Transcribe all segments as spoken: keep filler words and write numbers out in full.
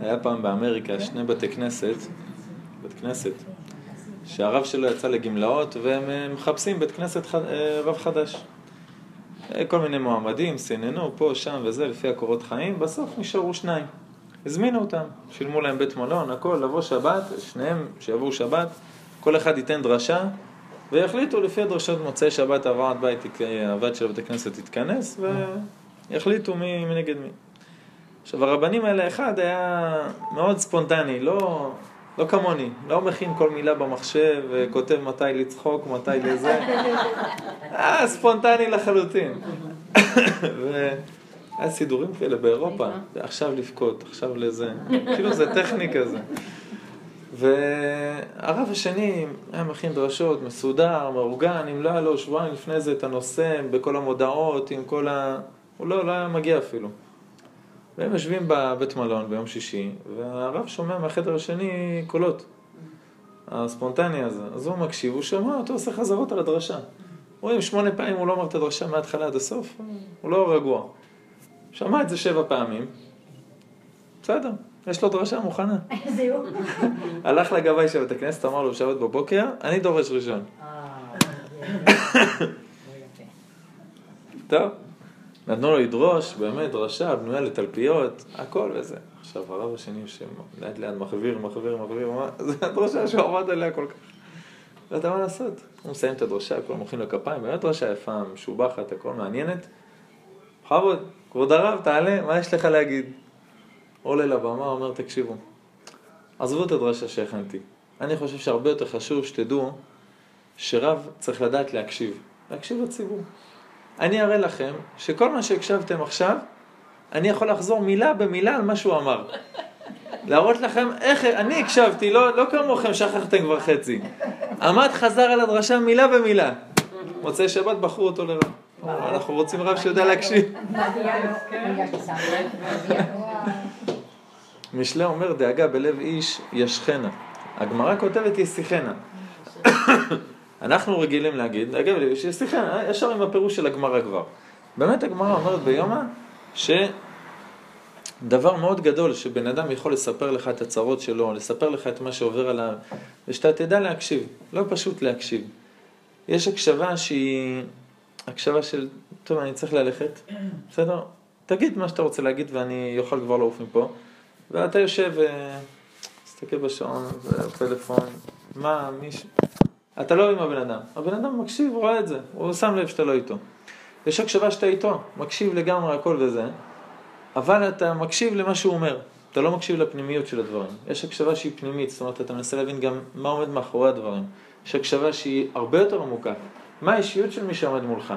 היה פעם באמריקה שני בתי כנסת, בית כנסת, שהרב שלו יצא לגמלאות והם מחפשים בית כנסת חד, רב חדש. כל מיני מועמדים, סיננו, פה, שם וזה, לפי הקורות חיים, בסוף נשארו שניים. הזמינו אותם, שילמו להם בית מלון, הכל, לבוא שבת, שניהם שיבואו שבת, כל אחד ייתן דרשה, ויחליטו לפי הדרשות מוצאי שבת הוועד בית, הוועד של בית הכנסת תתכנס, ויחליטו מי מנגד מי. עכשיו, הרבנים האלה אחד היה מאוד ספונטני, לא, לא כמוני, לא מכין כל מילה במחשב, וכותב מתי לצחוק, מתי לזה. אה, ספונטני לחלוטין. והיה סידורים כאלה באירופה, עכשיו לבכות, עכשיו לזה, כאילו זה טכני כזה. והרב השני היה מכין דרשות, מסודר, מאורגן, אם לא היה לו שבועיים לפני זה את הנושא, בכל המודעות, עם כל ה... הוא לא, לא היה מגיע אפילו. והם יושבים בבית מלון ביום שישי, והרב שומע מהחדר השני קולות, הספונטני הזה. אז הוא מקשיב, הוא שומע, אותו עושה חזרות על הדרשה. רואים, שמונה פעמים הוא לא אמר את הדרשה מההתחלה עד הסוף, הוא לא רגוע. שמע את זה שבע פעמים, בסדר, יש לו דרשה מוכנה. איזה יום. הלך לגבי של בית הכנסת, אמר לו שבת בבוקר, אני דורש ראשון. טוב. נתנו לו לדרוש, באמת, דרשה, בנויה לתלפיות, הכל וזה. עכשיו, הרב השני שלאט לאט מחביר, מחביר, מחביר, זו הדרשה שהוא עבד עליה כל כך. לא יודע מה לעשות. הוא מסיים את הדרשה, כולם מוכנים לו כפיים, באמת דרשה יפה, משובחת, הכל מעניינת. חבוד, כבוד הרב, תעלה, מה יש לך להגיד? עולה לבמה, אומר, תקשיבו, עזבו את הדרשה שהכנתי. אני חושב שהרבה יותר חשוב שתדעו שרב צריך לדעת להקשיב. להקשיב לציבור. אני אראה לכם שכל מה שהקשבתם עכשיו, אני יכול לחזור מילה במילה על מה שהוא אמר. להראות לכם איך אני הקשבתי, לא, לא כמוכם שכחתם כבר חצי. עמד חזר על הדרשה מילה במילה. מוצאי שבת בחרו אותו לרב. אנחנו רוצים רב שיודע להקשיב. משלי אומר דאגה בלב איש ישכנה. הגמרא כותבת ישיחנה. אנחנו רגילים להגיד, אגב, סליחה, ישר עם הפירוש של הגמרא כבר. באמת הגמרא אומרת ביומא שדבר מאוד גדול שבן אדם יכול לספר לך את הצרות שלו, לספר לך את מה שעובר עליו, ושאתה תדע להקשיב, לא פשוט להקשיב. יש הקשבה שהיא, הקשבה של, טוב, אני צריך ללכת, בסדר? תגיד מה שאתה רוצה להגיד ואני יוכל כבר לעוף מפה, ואתה יושב, תסתכל בשעון, בפלאפון, מה, מישהו... אתה לא עם הבן אדם. הבן אדם מקשיב, הוא רואה את זה. הוא שם לב שאתה לא איתו. יש הקשבה שאתה איתו. מקשיב לגמרי הכל וזה. אבל אתה מקשיב למה שהוא אומר. אתה לא מקשיב לפנימיות של הדברים. יש הקשבה שהיא פנימית. זאת אומרת, אתה מנסה להבין גם מה עומד מאחורי הדברים. יש הקשבה שהיא הרבה יותר עמוקה. מה האישיות של מי שעמד מולך?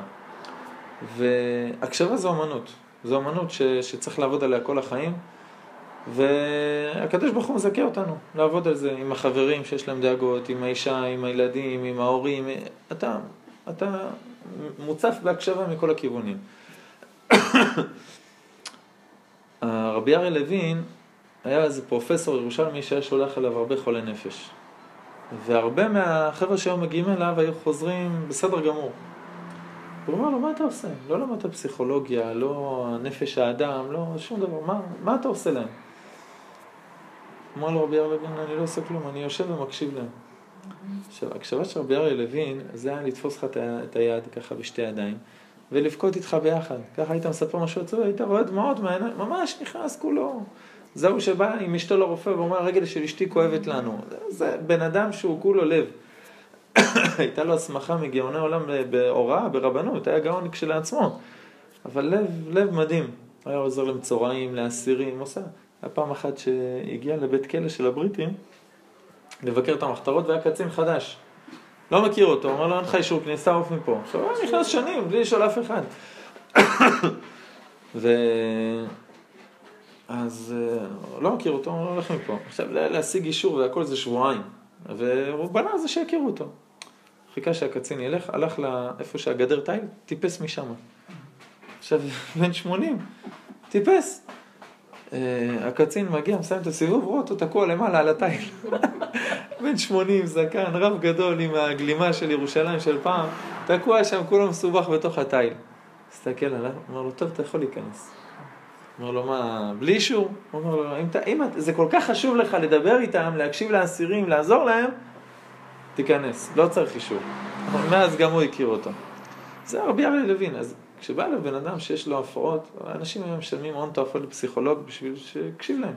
והקשבה זו אמנות. זו אמנות ש... שצריך לעבוד עליה כל החיים. והקדוש ברוך הוא מזכה אותנו לעבוד על זה עם החברים שיש להם דאגות, עם האישה, עם הילדים, עם ההורים. אתה, אתה מוצף בהקשבה מכל הכיוונים. הרבי אריה לוין היה איזה פרופסור ירושלמי שהיה שולח עליו הרבה חולי נפש, והרבה מהחבר'ה שהיו מגיעים אליו היו חוזרים בסדר גמור. הוא אומר לו, מה אתה עושה? לא למדת פסיכולוגיה, לא נפש האדם, לא שום דבר, מה, מה אתה עושה להם? אמר לו רבי אריה לוין, אני לא עושה כלום, אני יושב ומקשיב להם. עכשיו, הקשבה של רבי אריה לוין, זה היה לתפוס לך את היד ככה בשתי ידיים, ולבכות איתך ביחד. ככה היית מספר משהו עצוב, היית רואה דמעות מהעיניים, ממש נכנס כולו. זהו שבא עם אשתו לרופא ואומר, הרגל של אשתי כואבת לנו. זה בן אדם שהוא כולו לב. הייתה לו הסמכה מגאוני עולם בהוראה, ברבנות, היה גאון כשלעצמו. אבל לב, לב מדהים. היה עוזר למצורעים, לאסירים, עושה. הפעם אחת שהגיע לבית כלא של הבריטים, לבקר את המחתרות, והיה קצין חדש. לא מכיר אותו, אומר לו, אין לך אישור כניסה, עוף מפה. עכשיו, הוא נכנס שנים, בלי לשאול אף אחד. ו... אז לא מכיר אותו, לא הולך מפה. עכשיו, להשיג אישור, והכל זה שבועיים. והוא בנה זה שהכירו אותו. חיכה שהקצין ילך, הלך לאיפה שהגדר טייל, טיפס משם. עכשיו, בן שמונים, טיפס. הקצין מגיע, מסיים את הסיבוב, רואה אותו תקוע למעלה על הטייל. בן שמונים, זקן, רב גדול עם הגלימה של ירושלים של פעם, תקוע שם, כולו מסובך בתוך הטייל. הסתכל עליו, אמר לו, טוב, אתה יכול להיכנס. אומר לו, מה, בלי אישור? הוא אומר לו, אם, אם זה כל כך חשוב לך לדבר איתם, להקשיב לאסירים, לעזור להם, תיכנס, לא צריך אישור. מאז גם הוא הכיר אותו. זה הרבי אריה לוין. אז כשבא אליו בן אדם שיש לו הפרעות, אנשים היום משלמים הון תועפות לפסיכולוג בשביל שיקשיב להם.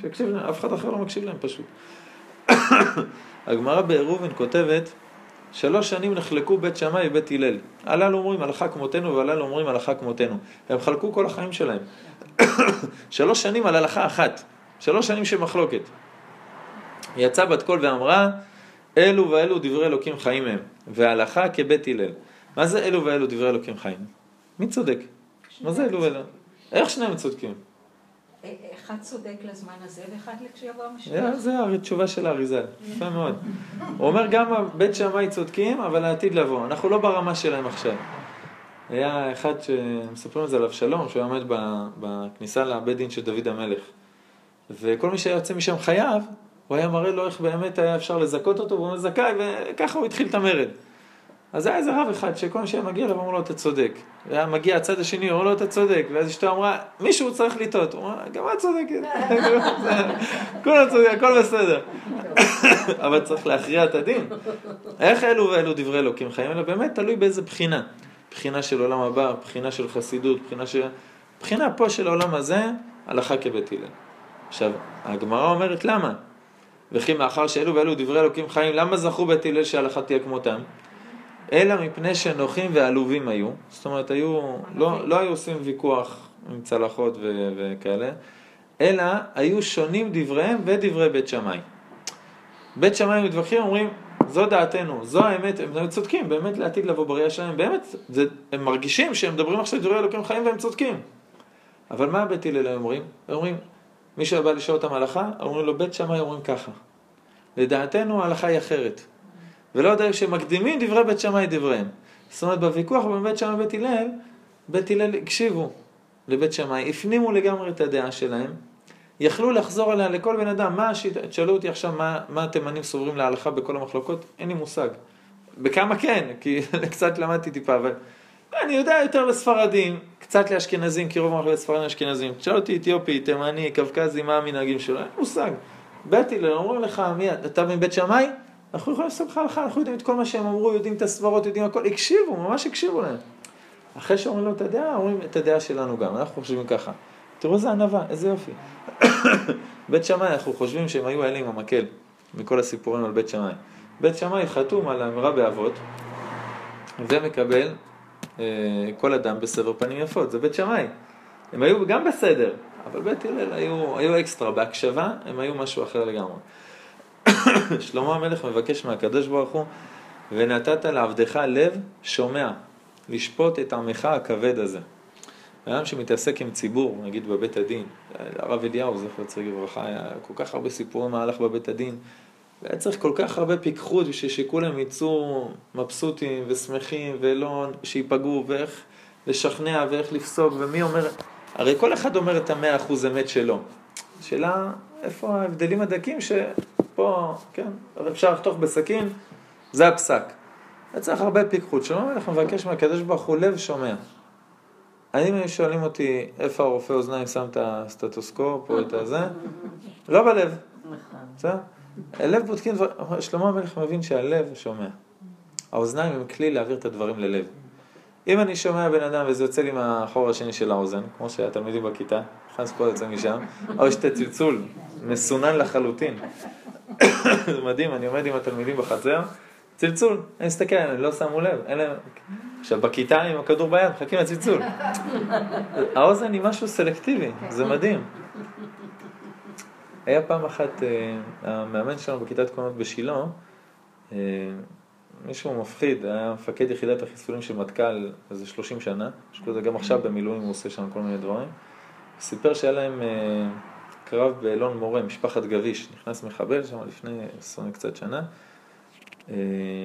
שיקשיב להם, אף אחד אחר לא מקשיב להם פשוט. הגמרא בעירובין כותבת, שלוש שנים נחלקו בית שמאי ובית הלל. הלל אומרים הלכה כמותנו והלל אומרים הלכה כמותנו. הם חלקו כל החיים שלהם. שלוש שנים על הלכה אחת. שלוש שנים שמחלוקת. יצאה בת קול ואמרה, אלו ואלו דברי אלוקים חיים הם. וההלכה כבית הלל. מה זה אלו ואלו דברי אלוקים חיים? מי צודק? מה זה אלו ואלו? איך שניהם צודקים? אחד צודק לזמן הזה ואחד לכשיבוא המשנה. זה התשובה של האריז"ל, יפה מאוד. הוא אומר גם בית שמאי צודקים, אבל העתיד לבוא. אנחנו לא ברמה שלהם עכשיו. היה אחד שמספרים את זה עליו שלום, שהוא עומד בכניסה לבית דין של דוד המלך. וכל מי שהיה יוצא משם חייב, הוא היה מראה לו איך באמת היה אפשר לזכות אותו, והוא מזכאי, וככה הוא התחיל את המרד. אז היה איזה רב אחד שכל מי שהיה מגיע אליו אמרו לו אתה צודק, והיה מגיע הצד השני אמרו לו אתה צודק, ואז אשתו אמרה מישהו צריך לטעות, הוא אמרה גם את צודקת, כולם צודק, הכל בסדר, אבל צריך להכריע את הדין. איך אלו ואלו דברי אלוקים חיים? אלא באמת תלוי באיזה בחינה, בחינה של עולם הבא, בחינה של חסידות, בחינה של... בחינה פה של העולם הזה, הלכה כבית הלל. עכשיו, הגמרא אומרת למה? וכי מאחר שאלו ואלו דברי אלוקים חיים, למה זכו בית הלל שההלכה תהיה כמותם? אלא מפני שנוחים ועלובים היו, זאת אומרת, היו, לא, לא היו עושים ויכוח עם צלחות ו- וכאלה, אלא היו שונים דבריהם ודברי בית שמאי. בית שמאי מתווכחים, אומרים, זו דעתנו, זו האמת, הם צודקים, באמת לעתיד לבוא בריאה שלהם, באמת, זה, הם מרגישים שהם מדברים עכשיו דברי אלוקים חיים והם צודקים. אבל מה בית הלל אומרים? אומרים, מי שבא לשאול אותם הלכה, אומרים לו, בית שמאי אומרים ככה, לדעתנו ההלכה היא אחרת. ולא די שמקדימים דברי בית שמאי דבריהם. זאת אומרת, בוויכוח בבית שמאי ובית הלל, בית הלל הקשיבו לבית שמאי, הפנימו לגמרי את הדעה שלהם, יכלו לחזור עליה לכל בן אדם, מה השיטה, תשאלו אותי עכשיו מה, מה התימנים סוברים להלכה בכל המחלוקות, אין לי מושג. בכמה כן, כי קצת למדתי טיפה, אבל אני יודע יותר לספרדים, קצת לאשכנזים, כי רוב המחלוקות ספרדים אשכנזים. תשאל אותי אתיופי, תימני, קווקזי, מה המנהגים שלו, אין מושג. בית הלל, אומרים לך, מי, אתה מבית שמאי? אנחנו יכולים לסמך לך, אנחנו יודעים את כל מה שהם אמרו, יודעים את הסברות, יודעים הכל, הקשיבו, ממש הקשיבו להם. אחרי שאומרים לו את הדעה, אומרים את הדעה שלנו גם, אנחנו חושבים ככה. תראו איזה ענווה, איזה יופי. בית שמאי, אנחנו חושבים שהם היו האלה עם המקל, מכל הסיפורים על בית שמאי. בית שמאי חתום על האמרה באבות, ומקבל אה, כל אדם בסבר פנים יפות, זה בית שמאי. הם היו גם בסדר, אבל בית הלל היו, היו אקסטרה, בהקשבה הם היו משהו אחר לגמרי. שלמה המלך מבקש מהקדוש ברוך הוא ונתת לעבדך לב שומע לשפוט את עמך הכבד הזה. האדם שמתעסק עם ציבור, נגיד בבית הדין, הרב אליהו זכר צדיק לברכה, היה כל כך הרבה סיפורים מהלך בבית הדין, והיה צריך כל כך הרבה פיקחות ששכולם ייצאו מבסוטים ושמחים ולא שיפגעו, ואיך לשכנע ואיך לפסוק, ומי אומר, הרי כל אחד אומר את המאה אחוז אמת שלו. שאלה איפה ההבדלים הדקים ש... פה, כן, אפשר לחתוך בסכין, זה הפסק. צריך הרבה פיקחות. שלום המלך מבקש מהקדוש ברוך הוא לב שומע. האם הם שואלים אותי איפה הרופא אוזניים שם את הסטטוסקופ או את הזה? לא בלב. נכון. הלב בודקים, שלמה המלך מבין שהלב שומע. האוזניים הם כלי להעביר את הדברים ללב. אם אני שומע בן אדם וזה יוצא לי מהחור השני של האוזן, כמו שהתלמידים בכיתה, חנס פה יוצא משם, או שאתה צלצול, מסונן לחלוטין. זה מדהים, אני עומד עם התלמידים בחצר, צלצול, אני מסתכל, אני לא שמו לב, אין להם... עכשיו, בכיתה עם הכדור ביד, חכים לצלצול. האוזן היא משהו סלקטיבי, זה מדהים. היה פעם אחת, המאמן שלנו בכיתת קונות בשילו, מישהו מפחיד, היה מפקד יחידת החיסולים של מטכ"ל איזה שלושים שנה, שקודם גם עכשיו במילואים הוא עושה שם כל מיני דברים, סיפר שהיה להם... קרב באלון מורה, משפחת גביש, נכנס מחבל שם לפני עשרים קצת שנה,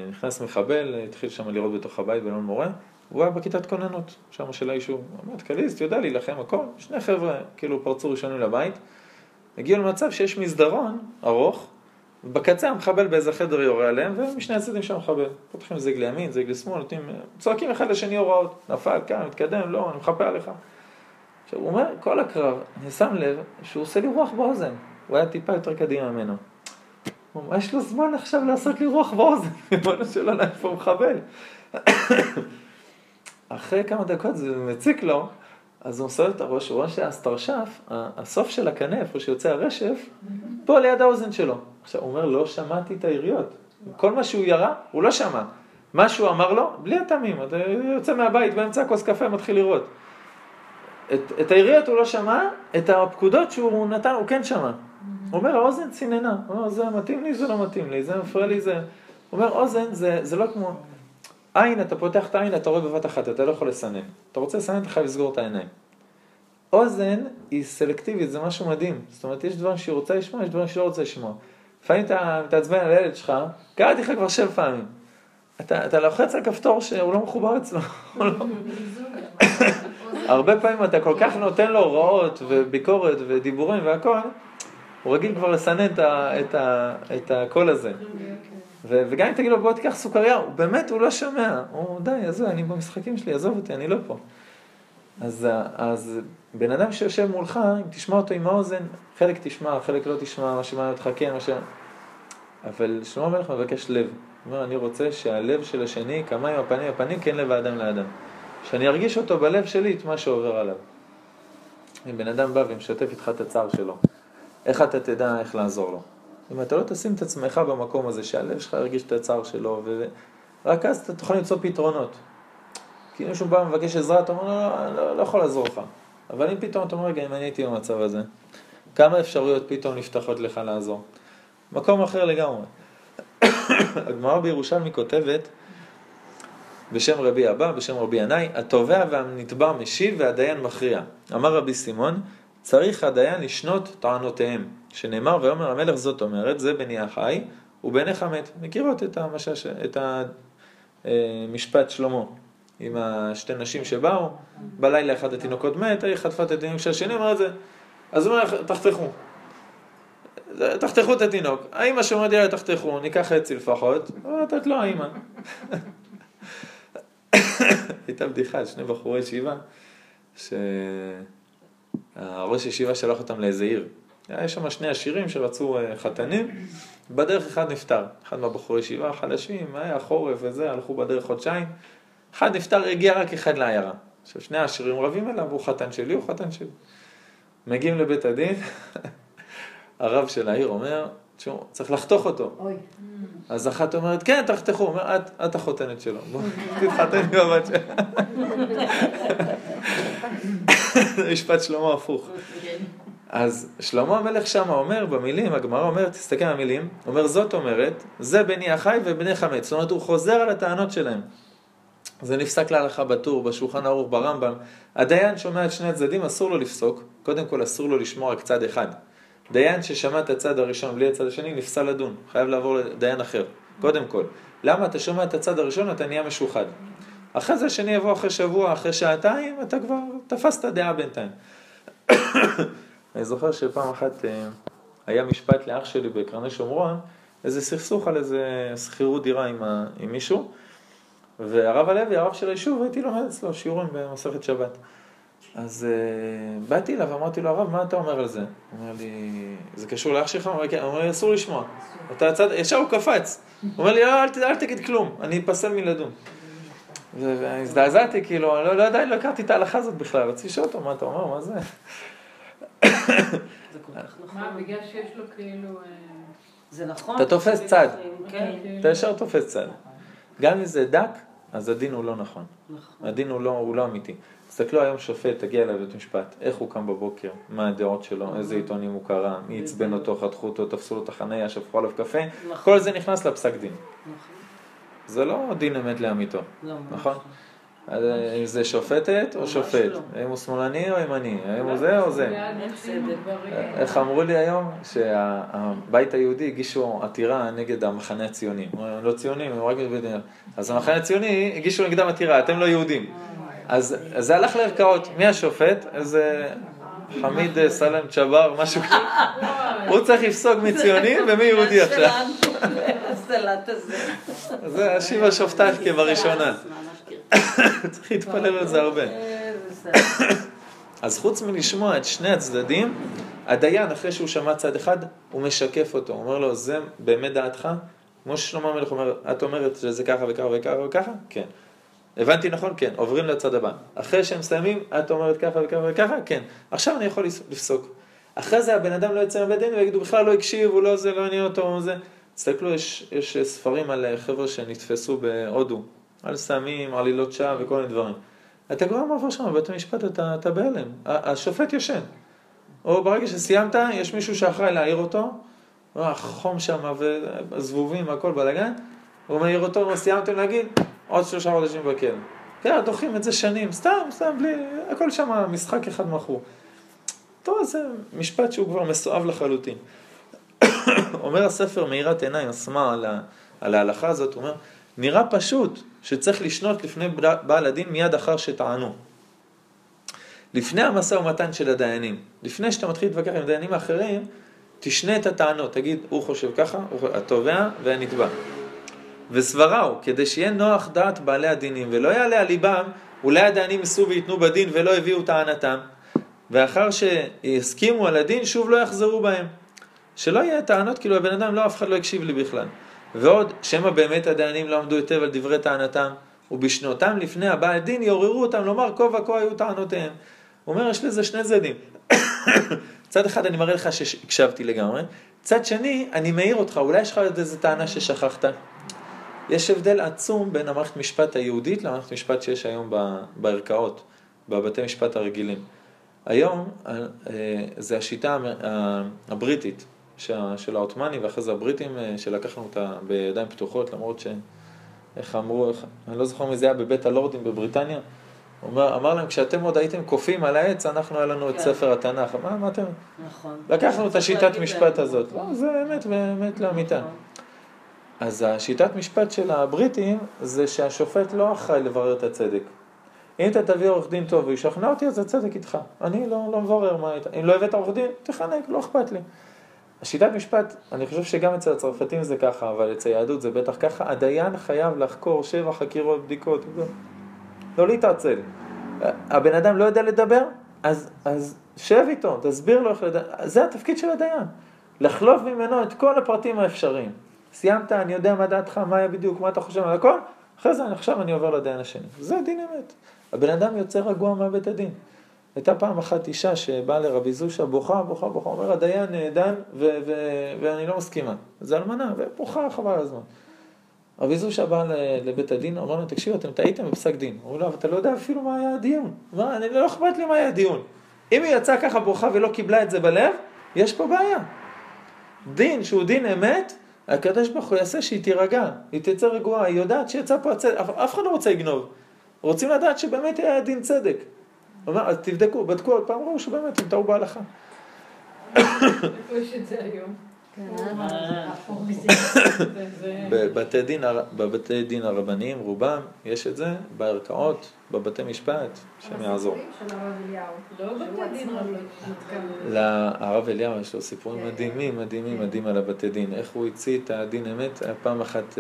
נכנס מחבל, התחיל שם לראות בתוך הבית באלון מורה, הוא היה בכיתת כוננות, שם של היישוב, אמרת, קליסט, יודע להילחם הכל, שני חבר'ה כאילו פרצו ראשונים לבית, הגיעו למצב שיש מסדרון ארוך, בקצה המחבל באיזה חדר יורה עליהם, ומשני הצדדים שם מחבל, פותחים זיג לימין, זיג לשמאל, נותנים, צועקים אחד לשני הוראות, נפל כאן, מתקדם, לא, אני מחפה עליך. עכשיו הוא אומר, כל הקרב, אני שם לב שהוא עושה לי רוח באוזן. הוא היה טיפה יותר קדימה ממנו. הוא אומר, יש לו זמן עכשיו לעשות לי רוח באוזן. אמרנו שלא לאיפה הוא מחבל. אחרי כמה דקות זה מציק לו, אז הוא מסובב את הראש, הוא רואה שהסטרשף, הסוף של הכנף, או שיוצא הרשף, פה ליד האוזן שלו. עכשיו הוא אומר, לא שמעתי את העיריות. כל מה שהוא ירא, הוא לא שמע. מה שהוא אמר לו, בלי התמים, אתה יוצא מהבית באמצע כוס קפה, מתחיל לראות. את, את העיריות הוא לא שמע, את הפקודות שהוא נתן, הוא כן שמע. הוא אומר, האוזן ציננה. הוא אומר, זה מתאים לי, זה לא מתאים לי, זה מפריע לי, זה... הוא אומר, אוזן זה, זה לא כמו... עין, אתה פותח את העין, אתה רואה בבת אחת, אתה לא יכול לסנן. אתה רוצה לסנן, אתה חייב לסגור את העיניים. אוזן היא סלקטיבית, זה משהו מדהים. זאת אומרת, יש דברים שהיא רוצה לשמוע, יש דברים שלא רוצה לשמוע. לפעמים אתה מתעצבן על הילד שלך, קראתי לך כבר שבע פעמים. אתה, אתה לוחץ על כפתור שהוא לא מחובר אצלו. הרבה פעמים אתה כל כך נותן לו הוראות וביקורת ודיבורים והכל, הוא רגיל כבר לסנן את הקול הזה. וגם אם תגיד לו, בוא תיקח סוכריה, הוא באמת, הוא לא שומע. הוא, די, עזוב, אני במשחקים שלי, עזוב אותי, אני לא פה. אז, אז בן אדם שיושב מולך, אם תשמע אותו עם האוזן, חלק תשמע, חלק לא תשמע, מה שמע אותך, כן, מה ש... אבל שלמה מלך מבקש לב. הוא אומר, אני רוצה שהלב של השני, כמה עם הפנים, הפנים כן לב האדם לאדם. שאני ארגיש אותו בלב שלי את מה שעובר עליו. אם בן אדם בא ומשתף איתך את הצער שלו, איך אתה תדע איך לעזור לו? אם אתה לא תשים את עצמך במקום הזה, שהלב שלך ירגיש את הצער שלו, ורק אז אתה תוכל למצוא פתרונות. כי אם שום פעם מבקש עזרה, אתה אומר, לא, לא, לא יכול לעזור לך. אבל אם פתאום אתה אומר, רגע, אם אני הייתי במצב הזה, כמה אפשרויות פתאום נפתחות לך לעזור? מקום אחר לגמרי. הגמרא בירושלמי כותבת, בשם רבי אבא, בשם רבי ענאי, התובע והנתבע משיב והדיין מכריע. אמר רבי סימון, צריך הדיין לשנות טענותיהם, שנאמר ויאמר המלך זאת אומרת, זה בני החי ובנך המת. מכירות את, המשש, את המשפט שלמה, עם השתי נשים שבאו, בלילה אחד התינוקות מת, היא חטפה את התינוק של השני, אמר את זה, אז הוא אומר, תחתכו. תחתכו את התינוק. האמא שאומרת לה, תחתכו, ניקח חצי לפחות, אבל לתת לו האמא. הייתה בדיחה, שני בחורי ישיבה, שהראש ישיבה שלח אותם לאיזה עיר. היה שם שני עשירים שרצו חתנים, בדרך אחד נפטר. אחד מהבחורי ישיבה, חלשים, היה חורף וזה, הלכו בדרך חודשיים. אחד נפטר, הגיע רק אחד לעיירה. עכשיו שני העשירים רבים אליו, הוא חתן שלי, הוא חתן שלי. מגיעים לבית הדין, הרב של העיר אומר, תשמעו, צריך לחתוך אותו. אוי. אז אחת אומרת, כן, תחתכו. הוא אומר, את, את החותנת שלו. בוא, תתחתן עם הבת שלו. משפט שלמה הפוך. אז שלמה המלך שם אומר, במילים, הגמרא אומרת, תסתכל במילים, אומר, זאת אומרת, זה בני החי ובני חמץ. זאת אומרת, הוא חוזר על הטענות שלהם. זה נפסק להלכה בטור, בשולחן ערוך, ברמב"ם. הדיין שומע את שני הצדדים, אסור לו לפסוק. קודם כל, אסור לו לשמוע רק צד אחד. דיין ששמע את הצד הראשון בלי הצד השני נפסל לדון, חייב לעבור לדיין אחר, קודם כל. למה אתה שומע את הצד הראשון, אתה נהיה משוחד. אחרי זה השני יבוא אחרי שבוע, אחרי שעתיים, אתה כבר תפסת דעה בינתיים. אני זוכר שפעם אחת היה משפט לאח שלי בקרני שומרון, איזה סכסוך על איזה סחירות דירה עם, ה... עם מישהו, והרב הלוי, הרב של היישוב, הייתי לומד אצלו שיעורים במסכת שבת. אז uh, באתי אליו ואמרתי לו, הרב, מה אתה אומר על זה? הוא אומר לי, זה קשור לאח שלך? הוא אומר לי, כן. הוא אומר לי, אסור לשמוע. אתה הצד, ישר הוא קפץ. הוא אומר לי, לא, אל, אל, אל תגיד כלום, אני אפסל מלדון. והזדעזעתי, כאילו, לא, לא, לא עדיין לא הכרתי את ההלכה הזאת בכלל, רציתי לשאול אותו, מה אתה אומר, מה זה? מה, בגלל שיש לו כאילו... זה נכון? אתה תופס צד. אתה ישר תופס צד. גם אם זה דק, אז הדין הוא לא נכון. הדין הוא לא אמיתי. תסתכלו היום שופט, תגיע לבית משפט, איך הוא קם בבוקר, מה הדעות שלו, איזה עיתונים הוא קרא, מי יצבן אותו, חתכו אותו, תפסו לו את החניה, שפכו עליו קפה, כל זה נכנס לפסק דין. זה לא דין אמת לאמיתו, נכון? אם זה שופטת או שופט, האם הוא שמאלני או ימני, האם הוא זה או זה. איך אמרו לי היום שהבית היהודי הגישו עתירה נגד המחנה הציוני, הם לא ציונים, הם רק בדיוק, אז המחנה הציוני הגישו נגדם עתירה, אתם לא יהודים. אז זה הלך להרכאות, מי השופט? איזה חמיד סלם צ'בר, משהו כזה. הוא צריך לפסוק מציונים ומי יהודי עכשיו. זה השיבה שופטת כבראשונה. צריך להתפלל על זה הרבה. אז חוץ מלשמוע את שני הצדדים, הדיין אחרי שהוא שמע צד אחד, הוא משקף אותו, הוא אומר לו, זה באמת דעתך? כמו ששלמה מלך אומר, את אומרת שזה ככה וככה וככה וככה? כן. הבנתי נכון? כן. עוברים לצד הבא. אחרי שהם מסיימים, את אומרת ככה וככה וככה? כן. עכשיו אני יכול לפסוק. אחרי זה הבן אדם לא יצא מבדין, ויגידו, בכלל לא הקשיב, הוא לא זה, לא עניין אותו, הוא זה. תסתכלו, יש, יש ספרים על חבר'ה שנתפסו בהודו, על סמים, על עלילות שעה וכל מיני דברים. אתה קורא מעבר שם, בבית המשפט אתה, אתה בהלם. השופט ישן. או ברגע שסיימת, יש מישהו שאחראי להעיר אותו, חום שם וזבובים, הכל בלגן, הוא מעיר אותו, סיימתם להגיד, עוד שלושה חודשים בכלא. כן, דוחים את זה שנים, סתם, סתם, בלי, הכל שם, משחק אחד מכור. טוב, זה משפט שהוא כבר מסואב לחלוטין. אומר הספר מאירת עיניים, הסמה על, ה, על ההלכה הזאת, הוא אומר, נראה פשוט שצריך לשנות לפני בעל הדין מיד אחר שטענו. לפני המסע ומתן של הדיינים, לפני שאתה מתחיל להתווכח עם דיינים אחרים, תשנה את הטענות, תגיד, הוא חושב ככה, התובע והנתבע. וסבראו, כדי שיהיה נוח דעת בעלי הדינים, ולא יעלה על ליבם, אולי הדיינים יסעו ויתנו בדין ולא הביאו טענתם, ואחר שיסכימו על הדין, שוב לא יחזרו בהם. שלא יהיה טענות, כאילו הבן אדם לא, אף אחד לא הקשיב לי בכלל. ועוד, שמה באמת הדיינים לא עמדו היטב על דברי טענתם, ובשנותם לפני הבעל דין יעוררו אותם, לומר, כה וכה היו טענותיהם. הוא אומר, יש לזה שני צדדים. צד אחד אני מראה לך שהקשבתי לגמרי, צד שני אני מאיר אותך, אולי יש לך איזו טענה ששכחת. יש הבדל עצום בין המערכת משפט היהודית למערכת משפט שיש היום בערכאות, בבתי משפט הרגילים. היום זה השיטה הבריטית של העותמני, ואחרי זה הבריטים שלקחנו אותה בידיים פתוחות, למרות ש... איך אמרו, איך... אני לא זוכר מזה היה בבית הלורדים בבריטניה, אומר, אמר להם, כשאתם עוד הייתם קופים על העץ, אנחנו היה לנו את ספר התנ"ך. מה, מה אתם? נכון. לקחנו את השיטת משפט הזאת. לא, זה באמת, באמת לאמיתה. אז השיטת משפט של הבריטים, זה שהשופט לא אחראי לברר את הצדק. אם אתה תביא עורך דין טוב וישכנע אותי, אז הצדק איתך. אני לא, לא מברר מה הייתה. אם לא הבאת עורך דין, תחנק, לא אכפת לי. השיטת משפט, אני חושב שגם אצל הצרפתים זה ככה, אבל אצל היהדות זה בטח ככה. הדיין חייב לחקור שבע חקירות בדיקות. לא להתעצל. הבן אדם לא יודע לדבר, אז, אז שב איתו, תסביר לו איך לדבר. זה התפקיד של הדיין. לחלוף ממנו את כל הפרטים האפשריים. סיימת, אני יודע מה דעתך, מה היה בדיוק, מה אתה חושב על הכל, אחרי זה עכשיו אני עובר לדיין השני. זה דין אמת. הבן אדם יוצא רגוע מהבית הדין. הייתה פעם אחת אישה שבאה לרבי זושה, בוכה, בוכה, בוכה, אומר, הדיין דן, ו- ו- ואני לא מסכימה. זה אלמנה, ובוכה חבל הזמן. רבי זושה בא לבית הדין, אמרנו, תקשיב, אתם טעיתם בפסק דין. אמרו לו, אתה לא יודע אפילו מה היה הדיון. מה, אני לא אכפת לי מה היה הדיון. אם היא יצאה ככה ברוכה ולא קיבלה את זה בלב, יש פה בעיה. דין שהוא דין אמת, הקדוש ברוך הוא יעשה שהיא תירגע, היא תצא רגועה, היא יודעת שיצא פה הצדק, אף אחד לא רוצה לגנוב. רוצים לדעת שבאמת היה דין צדק. אמר, אז תבדקו, בדקו עוד פעם, ראו שבאמת, הם טעו בהלכה. יש את זה היום. בבתי דין הרבניים רובם יש את זה בערכאות בבתי משפט שמעזור הרב אליהו יש לו סיפורים מדהימים מדהימים מדהים על הבתי דין איך הוא הציע את הדין אמת פעם אחת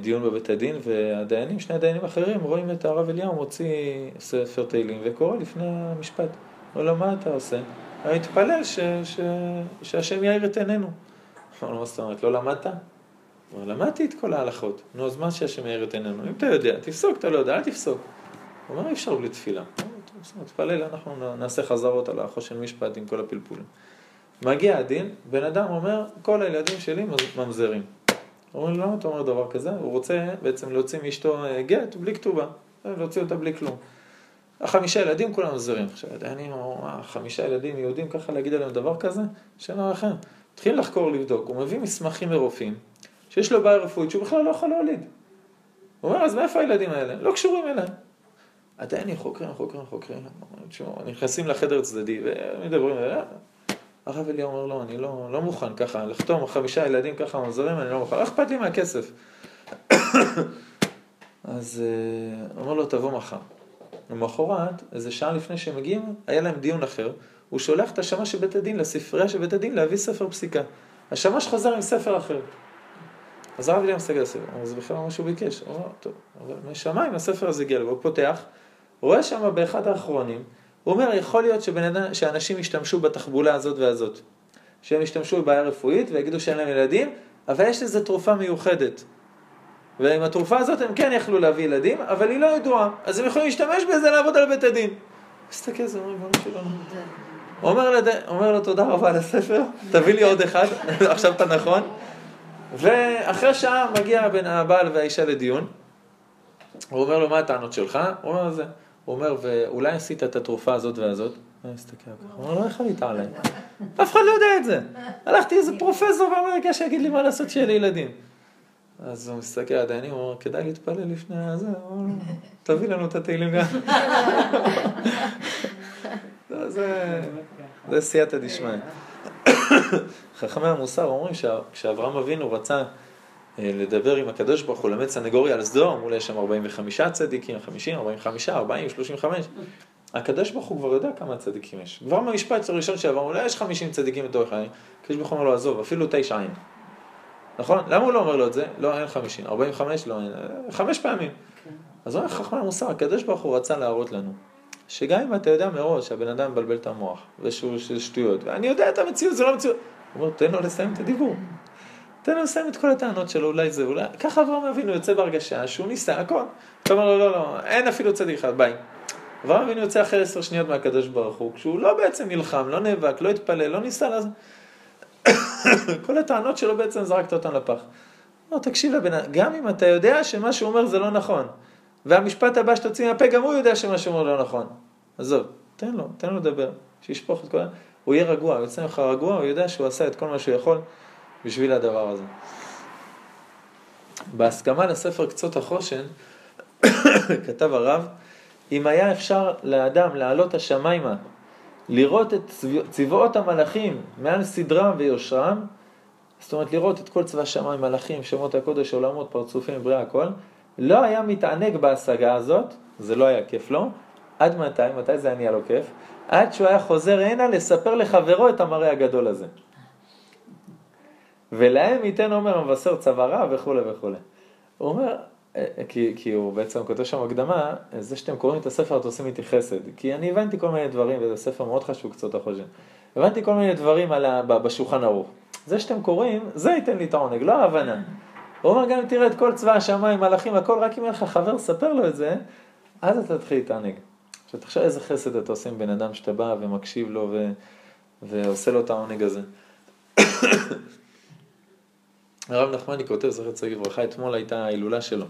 דיון בבית הדין והדיינים שני הדיינים אחרים רואים את הרב אליהו מוציא ספר תהילים וקורא לפני המשפט לא מה אתה עושה התפלל שהשם יאיר את עינינו. אמרנו, מה זאת אומרת, לא למדת? למדתי את כל ההלכות. נו, אז מה שהשם יאיר את עינינו? אם אתה יודע, תפסוק, אתה לא יודע, אל תפסוק. הוא אומר, אי אפשר בלי תפילה. תפלל, אנחנו נעשה חזרות על החושן משפט עם כל הפלפולים. מגיע הדין, בן אדם אומר, כל הילדים שלי ממזרים. אומרים, לא, אתה אומר דבר כזה, הוא רוצה בעצם להוציא מאשתו גט בלי כתובה. להוציא אותה בלי כלום. החמישה ילדים כולם מזרים. עכשיו, אני אומר, חמישה ילדים יהודים, ככה להגיד עליהם דבר כזה? שאלה לכם. התחיל לחקור, לבדוק. הוא מביא מסמכים מרופאים, שיש לו בעיה רפואית, שהוא בכלל לא יכול להוליד. הוא אומר, אז מאיפה הילדים האלה? לא קשורים אליהם. עדיין חוקרים, חוקרים, חוקרים. נכנסים לחדר צדדי, ומדברים אליהם. הרב אליהו אומר, לא, אני לא, לא מוכן ככה, לחתום חמישה ילדים ככה מזרים, אני לא מוכן. אכפת לי מהכסף. אז אומר לו, תבוא מחר. ומחרת, איזה שעה לפני שהם מגיעים, היה להם דיון אחר, הוא שולח את השמש של בית הדין, לספרייה של בית הדין, להביא ספר פסיקה. השמש חוזר עם ספר אחר. אז הרב אליהו מסתכל על הספר, אז בכלל משהו ביקש, הוא אומר, טוב, אבל משמיים הספר הזה הגיע לו, הוא פותח, רואה שם באחד האחרונים, הוא אומר, יכול להיות שבנד... שאנשים ישתמשו בתחבולה הזאת והזאת, שהם ישתמשו בבעיה רפואית ויגידו שאין להם ילדים, אבל יש לזה תרופה מיוחדת. ועם התרופה הזאת הם כן יכלו להביא ילדים, אבל היא לא ידועה, אז הם יכולים להשתמש בזה לעבוד על בית הדין. מסתכל, זה אומר, אומר לו, אומר לו, תודה רבה על הספר, תביא לי עוד אחד, עכשיו אתה נכון. ואחרי שעה מגיע בין הבעל והאישה לדיון, הוא אומר לו, מה הטענות שלך? הוא אומר זה, הוא אומר, ואולי עשית את התרופה הזאת והזאת? אני מסתכל ככה, הוא אומר, לא החלית עליי. אף אחד לא יודע את זה. הלכתי איזה פרופסור באמריקה שיגיד לי מה לעשות שיהיה לי ילדים. אז הוא מסתכל עדיין, הוא אומר, כדאי להתפלל לפני הזה, תביא לנו את התהילים גם. זה סייעתא דשמיא. חכמי המוסר אומרים שכשאברהם אבינו רצה לדבר עם הקדוש ברוך הוא, למד סנגוריה על סדום, אולי יש שם ארבעים וחמישה צדיקים, חמישים, ארבעים וחמישה, ארבעים, שלושים וחמש. הקדוש ברוך הוא כבר יודע כמה צדיקים יש. כבר מהמשפט הראשון שעברנו, אולי יש חמישים צדיקים בתוך העין, הקדוש ברוך הוא אומר לו, עזוב, אפילו תשע עין. נכון? למה הוא לא אומר לו את זה? לא, אין חמישים, ארבעים וחמש, לא, אין, חמש פעמים. אז אומר חכמי המוסר, הקדוש ברוך הוא רצה להראות לנו. שגם אם אתה יודע מראש שהבן אדם מבלבל את המוח, ושהוא שטויות, ואני יודע את המציאות, זה לא מציאות. הוא אומר, תן לו לסיים את הדיבור. תן לו לסיים את כל הטענות שלו, אולי זה, אולי... ככה אברהם אבינו יוצא בהרגשה שהוא ניסה הכל. אתה אומר לו, לא, לא, אין אפילו צדיק אחד, ביי. אברהם אבינו יוצא אחרי עשר שניות מהקדוש ברוך הוא, כשהוא לא בעצם נלחם, לא נאבק, לא התפלל, לא ניסה לזה. כל הטענות שלו בעצם זרקת אותן לפח. לא, תקשיב לבן אדם, גם אם אתה יודע שמה שהוא אומר זה לא נכון. והמשפט הבא שתוציא מהפה, גם הוא יודע שמה שאומר לא נכון. עזוב, תן לו, תן לו לדבר, שישפוך את כל... הוא יהיה רגוע, הוא יוצא לך רגוע, הוא יודע שהוא עשה את כל מה שהוא יכול בשביל הדבר הזה. בהסכמה לספר קצות החושן, כתב הרב, אם היה אפשר לאדם לעלות השמיימה, לראות את צבאות המלאכים מעל סדרם ויושרם, זאת אומרת לראות את כל צבא שמיים, מלאכים, שמות הקודש, עולמות, פרצופים, בריאה, הכל, לא היה מתענג בהשגה הזאת, זה לא היה כיף לו, עד מתי, מתי זה היה לו כיף, עד שהוא היה חוזר הנה לספר לחברו את המראה הגדול הזה. ולהם ייתן אומר המבשר צווארה וכו' וכו'. הוא אומר, כי, כי הוא בעצם כותב שם הקדמה, זה שאתם קוראים את הספר, אתם עושים איתי חסד, כי אני הבנתי כל מיני דברים, וזה ספר מאוד חשוב קצות החושן, הבנתי כל מיני דברים על ה, בשולחן ערוך. זה שאתם קוראים, זה ייתן לי את העונג, לא ההבנה. הוא אומר גם תראה את כל צבא השמיים, מלאכים, הכל, רק אם אין לך חבר, ספר לו את זה, אז אתה תתחיל להתענג. עכשיו תחשב איזה חסד אתה עושה עם בן אדם שאתה בא ומקשיב לו ו... ועושה לו את העונג הזה. הרב נחמן כותב, זכר צדיק לברכה, אתמול הייתה ההילולה שלו.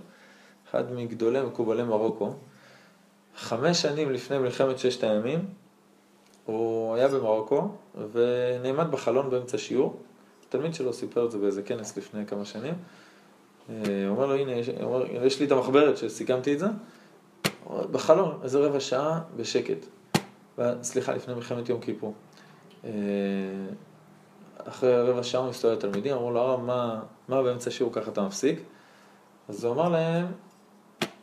אחד מגדולי מקובלי מרוקו, חמש שנים לפני מלחמת ששת הימים, הוא היה במרוקו ונעמד בחלון באמצע שיעור. התלמיד שלו סיפר את זה באיזה כנס לפני כמה שנים. הוא אומר לו, הנה, יש, אומר, יש לי את המחברת שסיכמתי את זה, בחלון, איזה רבע שעה בשקט, סליחה, לפני מלחמת יום כיפור. אחרי רבע שעה הוא מסתובב לתלמידים, אמרו לו, הרב, מה, מה באמצע שיעור ככה אתה מפסיק? אז הוא אמר להם,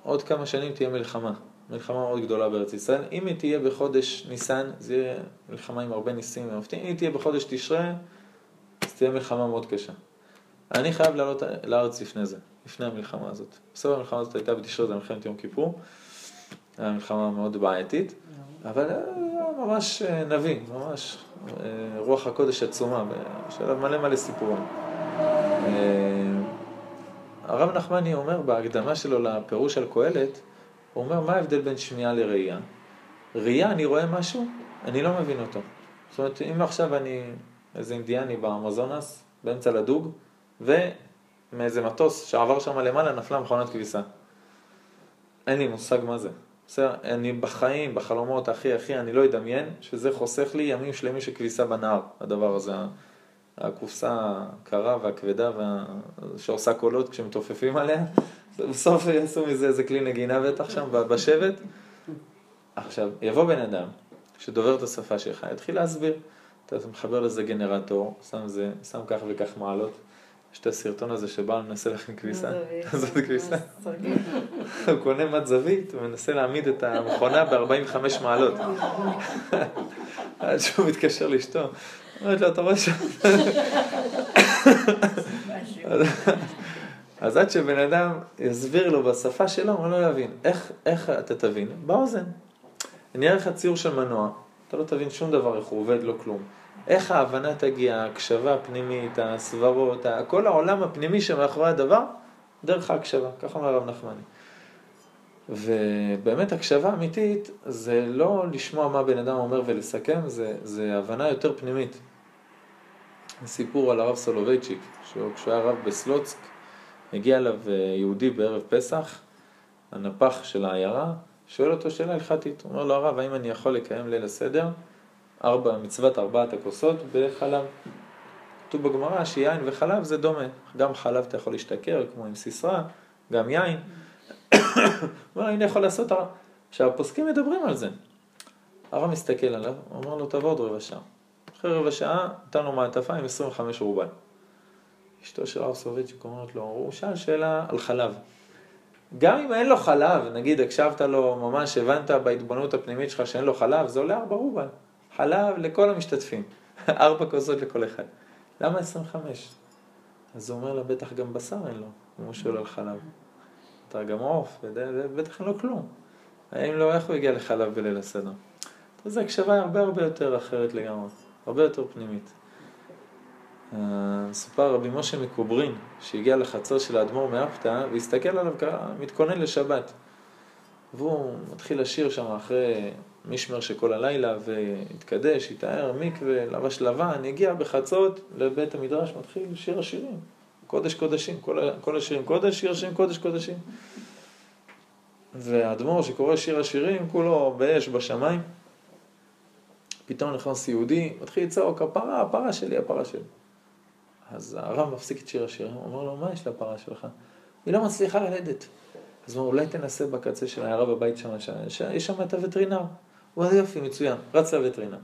עוד כמה שנים תהיה מלחמה, מלחמה מאוד גדולה בארץ ישראל, אם היא תהיה בחודש ניסן, זה יהיה מלחמה עם הרבה ניסים ומופתים, אם היא תהיה בחודש תשרה, אז תהיה מלחמה מאוד קשה. אני חייב לעלות לארץ לפני זה, לפני המלחמה הזאת. בסדר, המלחמה הזאת הייתה בתשרה, זה מלחמת יום כיפור, המלחמה מאוד בעייתית, אבל ממש נביא, ממש רוח הקודש עצומה, של מלא מלא סיפורים. הרב נחמני אומר בהקדמה שלו לפירוש על קהלת, הוא אומר מה ההבדל בין שמיעה לראייה? ראייה, אני רואה משהו, אני לא מבין אותו. זאת אומרת, אם עכשיו אני איזה אינדיאני באמזונס, באמצע לדוג, ומאיזה מטוס שעבר שם למעלה נפלה מכונת כביסה. אין לי מושג מה זה. בסדר, אני בחיים, בחלומות, אחי, אחי, אני לא אדמיין שזה חוסך לי ימים שלמים שכביסה בנהר, הדבר הזה, הקופסה הקרה והכבדה וה... שעושה קולות כשמתופפים עליה, בסוף יעשו מזה איזה כלי נגינה בטח שם בשבט. עכשיו, יבוא בן אדם שדובר את השפה שלך, יתחיל להסביר, אתה מחבר לזה גנרטור, שם זה, שם כך וכך מעלות, יש את הסרטון הזה שבא, אני מנסה לכם כביסה, זאת כביסה. הוא קונה מת זווית, הוא מנסה להעמיד את המכונה ב-ארבעים וחמש מעלות. עד שהוא מתקשר לאשתו, אומרת לו, אתה רואה שם... אז עד שבן אדם יסביר לו בשפה שלו, הוא לא יבין. איך, איך אתה תבין? באוזן. אני אראה לך ציור של מנוע, אתה לא תבין שום דבר, איך הוא עובד, לא כלום. איך ההבנה תגיע, ההקשבה הפנימית, הסברות, כל העולם הפנימי שמאחורי הדבר, דרך ההקשבה, ככה אומר הרב נחמני. ובאמת הקשבה אמיתית זה לא לשמוע מה בן אדם אומר ולסכם, זה, זה הבנה יותר פנימית. הסיפור על הרב סולובייצ'יק, כשהוא היה רב בסלוצק, הגיע אליו יהודי בערב פסח, הנפח של העיירה, שואל אותו שאלה הלכתית, הוא אומר לו הרב, האם אני יכול לקיים ליל הסדר? ארבע, מצוות ארבעת הכוסות בחלב. כתוב בגמרא שיין וחלב זה דומה, גם חלב אתה יכול להשתכר כמו עם סיסרא, גם יין. הוא אומר, אני יכול לעשות, שהפוסקים מדברים על זה. הרב מסתכל עליו, הוא אומר לו, תבוא עוד רבע שעה. אחרי רבע שעה, נתן לו מעטפה עם עשרים וחמש רובל. אשתו של הרב סולובייצ'יק אומרת לו, הוא שאל שאלה על חלב. גם אם אין לו חלב, נגיד, הקשבת לו ממש, הבנת בהתבוננות הפנימית שלך שאין לו חלב, זה עולה ארבע רובל. חלב לכל המשתתפים. ארבע כוסות לכל אחד. למה עשרים וחמש? אז הוא אומר לה, בטח גם בשר אין לו, כמו שואל על חלב. אתה גם עוף, ובטח לא כלום. האם לא, איך הוא הגיע לחלב בליל הסדר? אז ההקשבה היא הרבה הרבה יותר אחרת לגמרי, הרבה יותר פנימית. מסופר רבי משה מקוברין, שהגיע לחצר של האדמו"ר מאפתא, והסתכל עליו, מתכונן לשבת. והוא מתחיל לשיר שם אחרי משמר שכל הלילה, והתקדש, התאר, מקווה, לבש לבן, הגיע בחצות לבית המדרש, מתחיל שיר השירים. קודש קודשים, כל השירים קודש, שיר השירים קודש קודשים. והאדמו"ר שקורא שיר השירים, כולו באש בשמיים, פתאום נכנס יהודי, מתחיל לצעוק, הפרה, הפרה שלי, הפרה שלי. אז הרב מפסיק את שיר השירים, הוא אומר לו, מה יש לפרה שלך? היא לא מצליחה ללדת. אז הוא אומר, אולי תנסה בקצה של הערה בבית שם, יש שם את הווטרינר. הוא אומר, יופי, מצוין, רץ לווטרינר.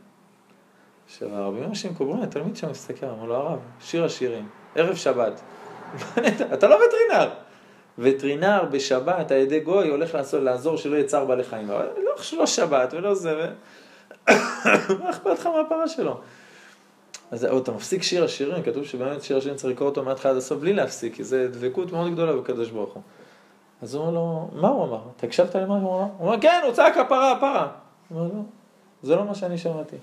עכשיו, הרבי משה מקוברין, התלמיד שם מסתכל, אמר לו, הרב, שיר השירים, ערב שבת. אתה לא וטרינר. וטרינר בשבת, הידי גוי, הולך לעשות, לעזור שלא יצר בעלי חיים. אבל לא, לא שבת ולא זה. מה אכפת לך מהפרה שלו? אז אתה מפסיק שיר השירים, כתוב שבאמת שיר השירים צריך לקרוא אותו מהתחלה עד הסוף, בלי להפסיק, כי זה דבקות מאוד גדולה בקדוש ברוך הוא. אז הוא אומר לו, מה הוא אמר? אתה הקשבת למה הוא אמר? הוא אומר, כן, הוא צעק הפרה, הפרה. הוא אומר, לא, זה לא מה שאני שמעתי.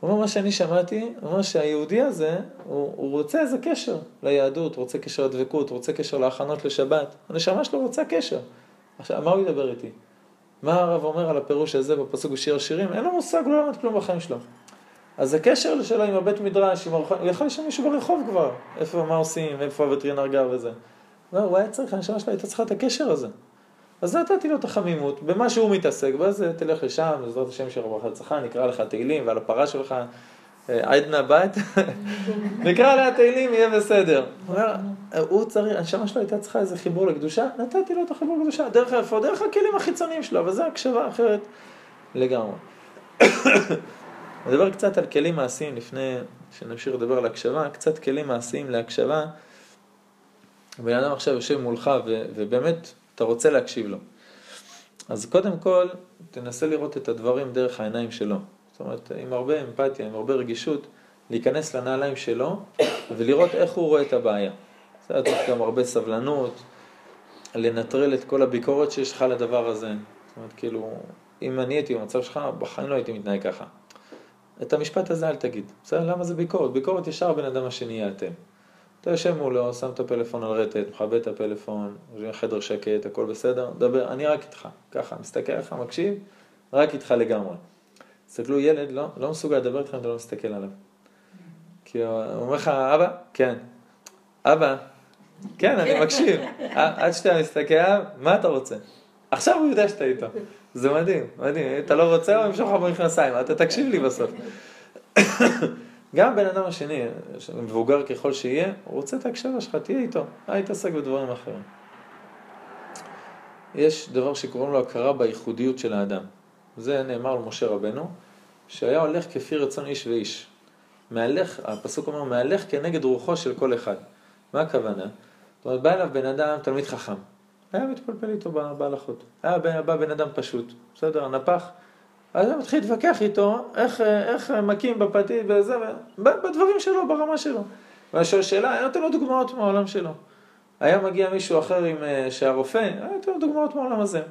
הוא אומר, מה שאני שמעתי, הוא אומר שהיהודי הזה, הוא, הוא רוצה איזה קשר ליהדות, רוצה קשר לדבקות, רוצה קשר להכנות לשבת. הנשמה שלו רוצה קשר. עכשיו, מה הוא ידבר איתי? מה הרב אומר על הפירוש הזה בפסוק בשיר השירים? אין לו מושג, לא למד כלום בחיים שלו. אז הקשר שלו עם הבית מדרש, עם הרוח... הוא יכול לשם מישהו ברחוב כבר. איפה, מה עושים, איפה הווטרינר גר וזה. לא, הוא היה צריך, הנשמה שלו הייתה צריכה את הקשר הזה. אז נתתי לו את החמימות, במה שהוא מתעסק, ואז תלך לשם, בעזרת השם של רבך לצלך, נקרא לך תהילים, ועל הפרה שלך, עדנה בת, נקרא לה תהילים, יהיה בסדר. הוא צריך, הנשמה שלו הייתה צריכה איזה חיבור לקדושה, נתתי לו את החיבור לקדושה, דרך איפה, דרך הכלים החיצוניים שלו, אבל זו הקשבה אחרת לגמרי. נדבר קצת על כלים מעשיים, לפני שנמשיך לדבר על הקשבה, קצת כלים מעשיים להקשבה. הבן אדם עכשיו יושב מולך, ובאמת, אתה רוצה להקשיב לו. אז קודם כל, תנסה לראות את הדברים דרך העיניים שלו. זאת אומרת, עם הרבה אמפתיה, עם הרבה רגישות, להיכנס לנעליים שלו, ולראות איך הוא רואה את הבעיה. זה צריך גם הרבה סבלנות, לנטרל את כל הביקורת שיש לך לדבר הזה. זאת אומרת, כאילו, אם אני הייתי במצב שלך, בחיים לא הייתי מתנהג ככה. את המשפט הזה אל תגיד. בסדר? למה זה ביקורת? ביקורת ישר בן אדם השני אתם. אתה יושב מולו, שם את הפלאפון על רטט, מחבא את הפלאפון, חדר שקט, הכל בסדר, דבר, אני רק איתך, ככה, מסתכל לך, מקשיב, רק איתך לגמרי. תסתכלו, ילד, לא, לא מסוגל לדבר איתך, אתה לא מסתכל עליו. כי הוא אומר לך, אבא, כן, אבא, כן, אני מקשיב, עד שאתה מסתכל, מה אתה רוצה? עכשיו הוא יודע שאתה איתו, זה מדהים, מדהים, אתה לא רוצה, הוא ימשוך לך במכנסיים, אתה תקשיב לי בסוף. גם בן אדם השני, מבוגר ככל שיהיה, הוא רוצה את ההקשבה שלך, תהיה איתו, אל תעסק בדברים אחרים. יש דבר שקוראים לו הכרה בייחודיות של האדם. זה נאמר למשה רבנו, שהיה הולך כפי רצון איש ואיש. מהלך, הפסוק אומר, מהלך כנגד רוחו של כל אחד. מה הכוונה? זאת אומרת, בא אליו בן אדם תלמיד חכם. היה מתפלפל איתו בהלכות. היה בא בן אדם פשוט. בסדר, נפח. אז הוא מתחיל להתווכח איתו, איך, איך מקים בפתית וזה, בדברים שלו, ברמה שלו. והשאלה, אני נותן לו דוגמאות מהעולם שלו. היה מגיע מישהו אחר עם שהרופא, היה יותר דוגמאות מעולם הזה.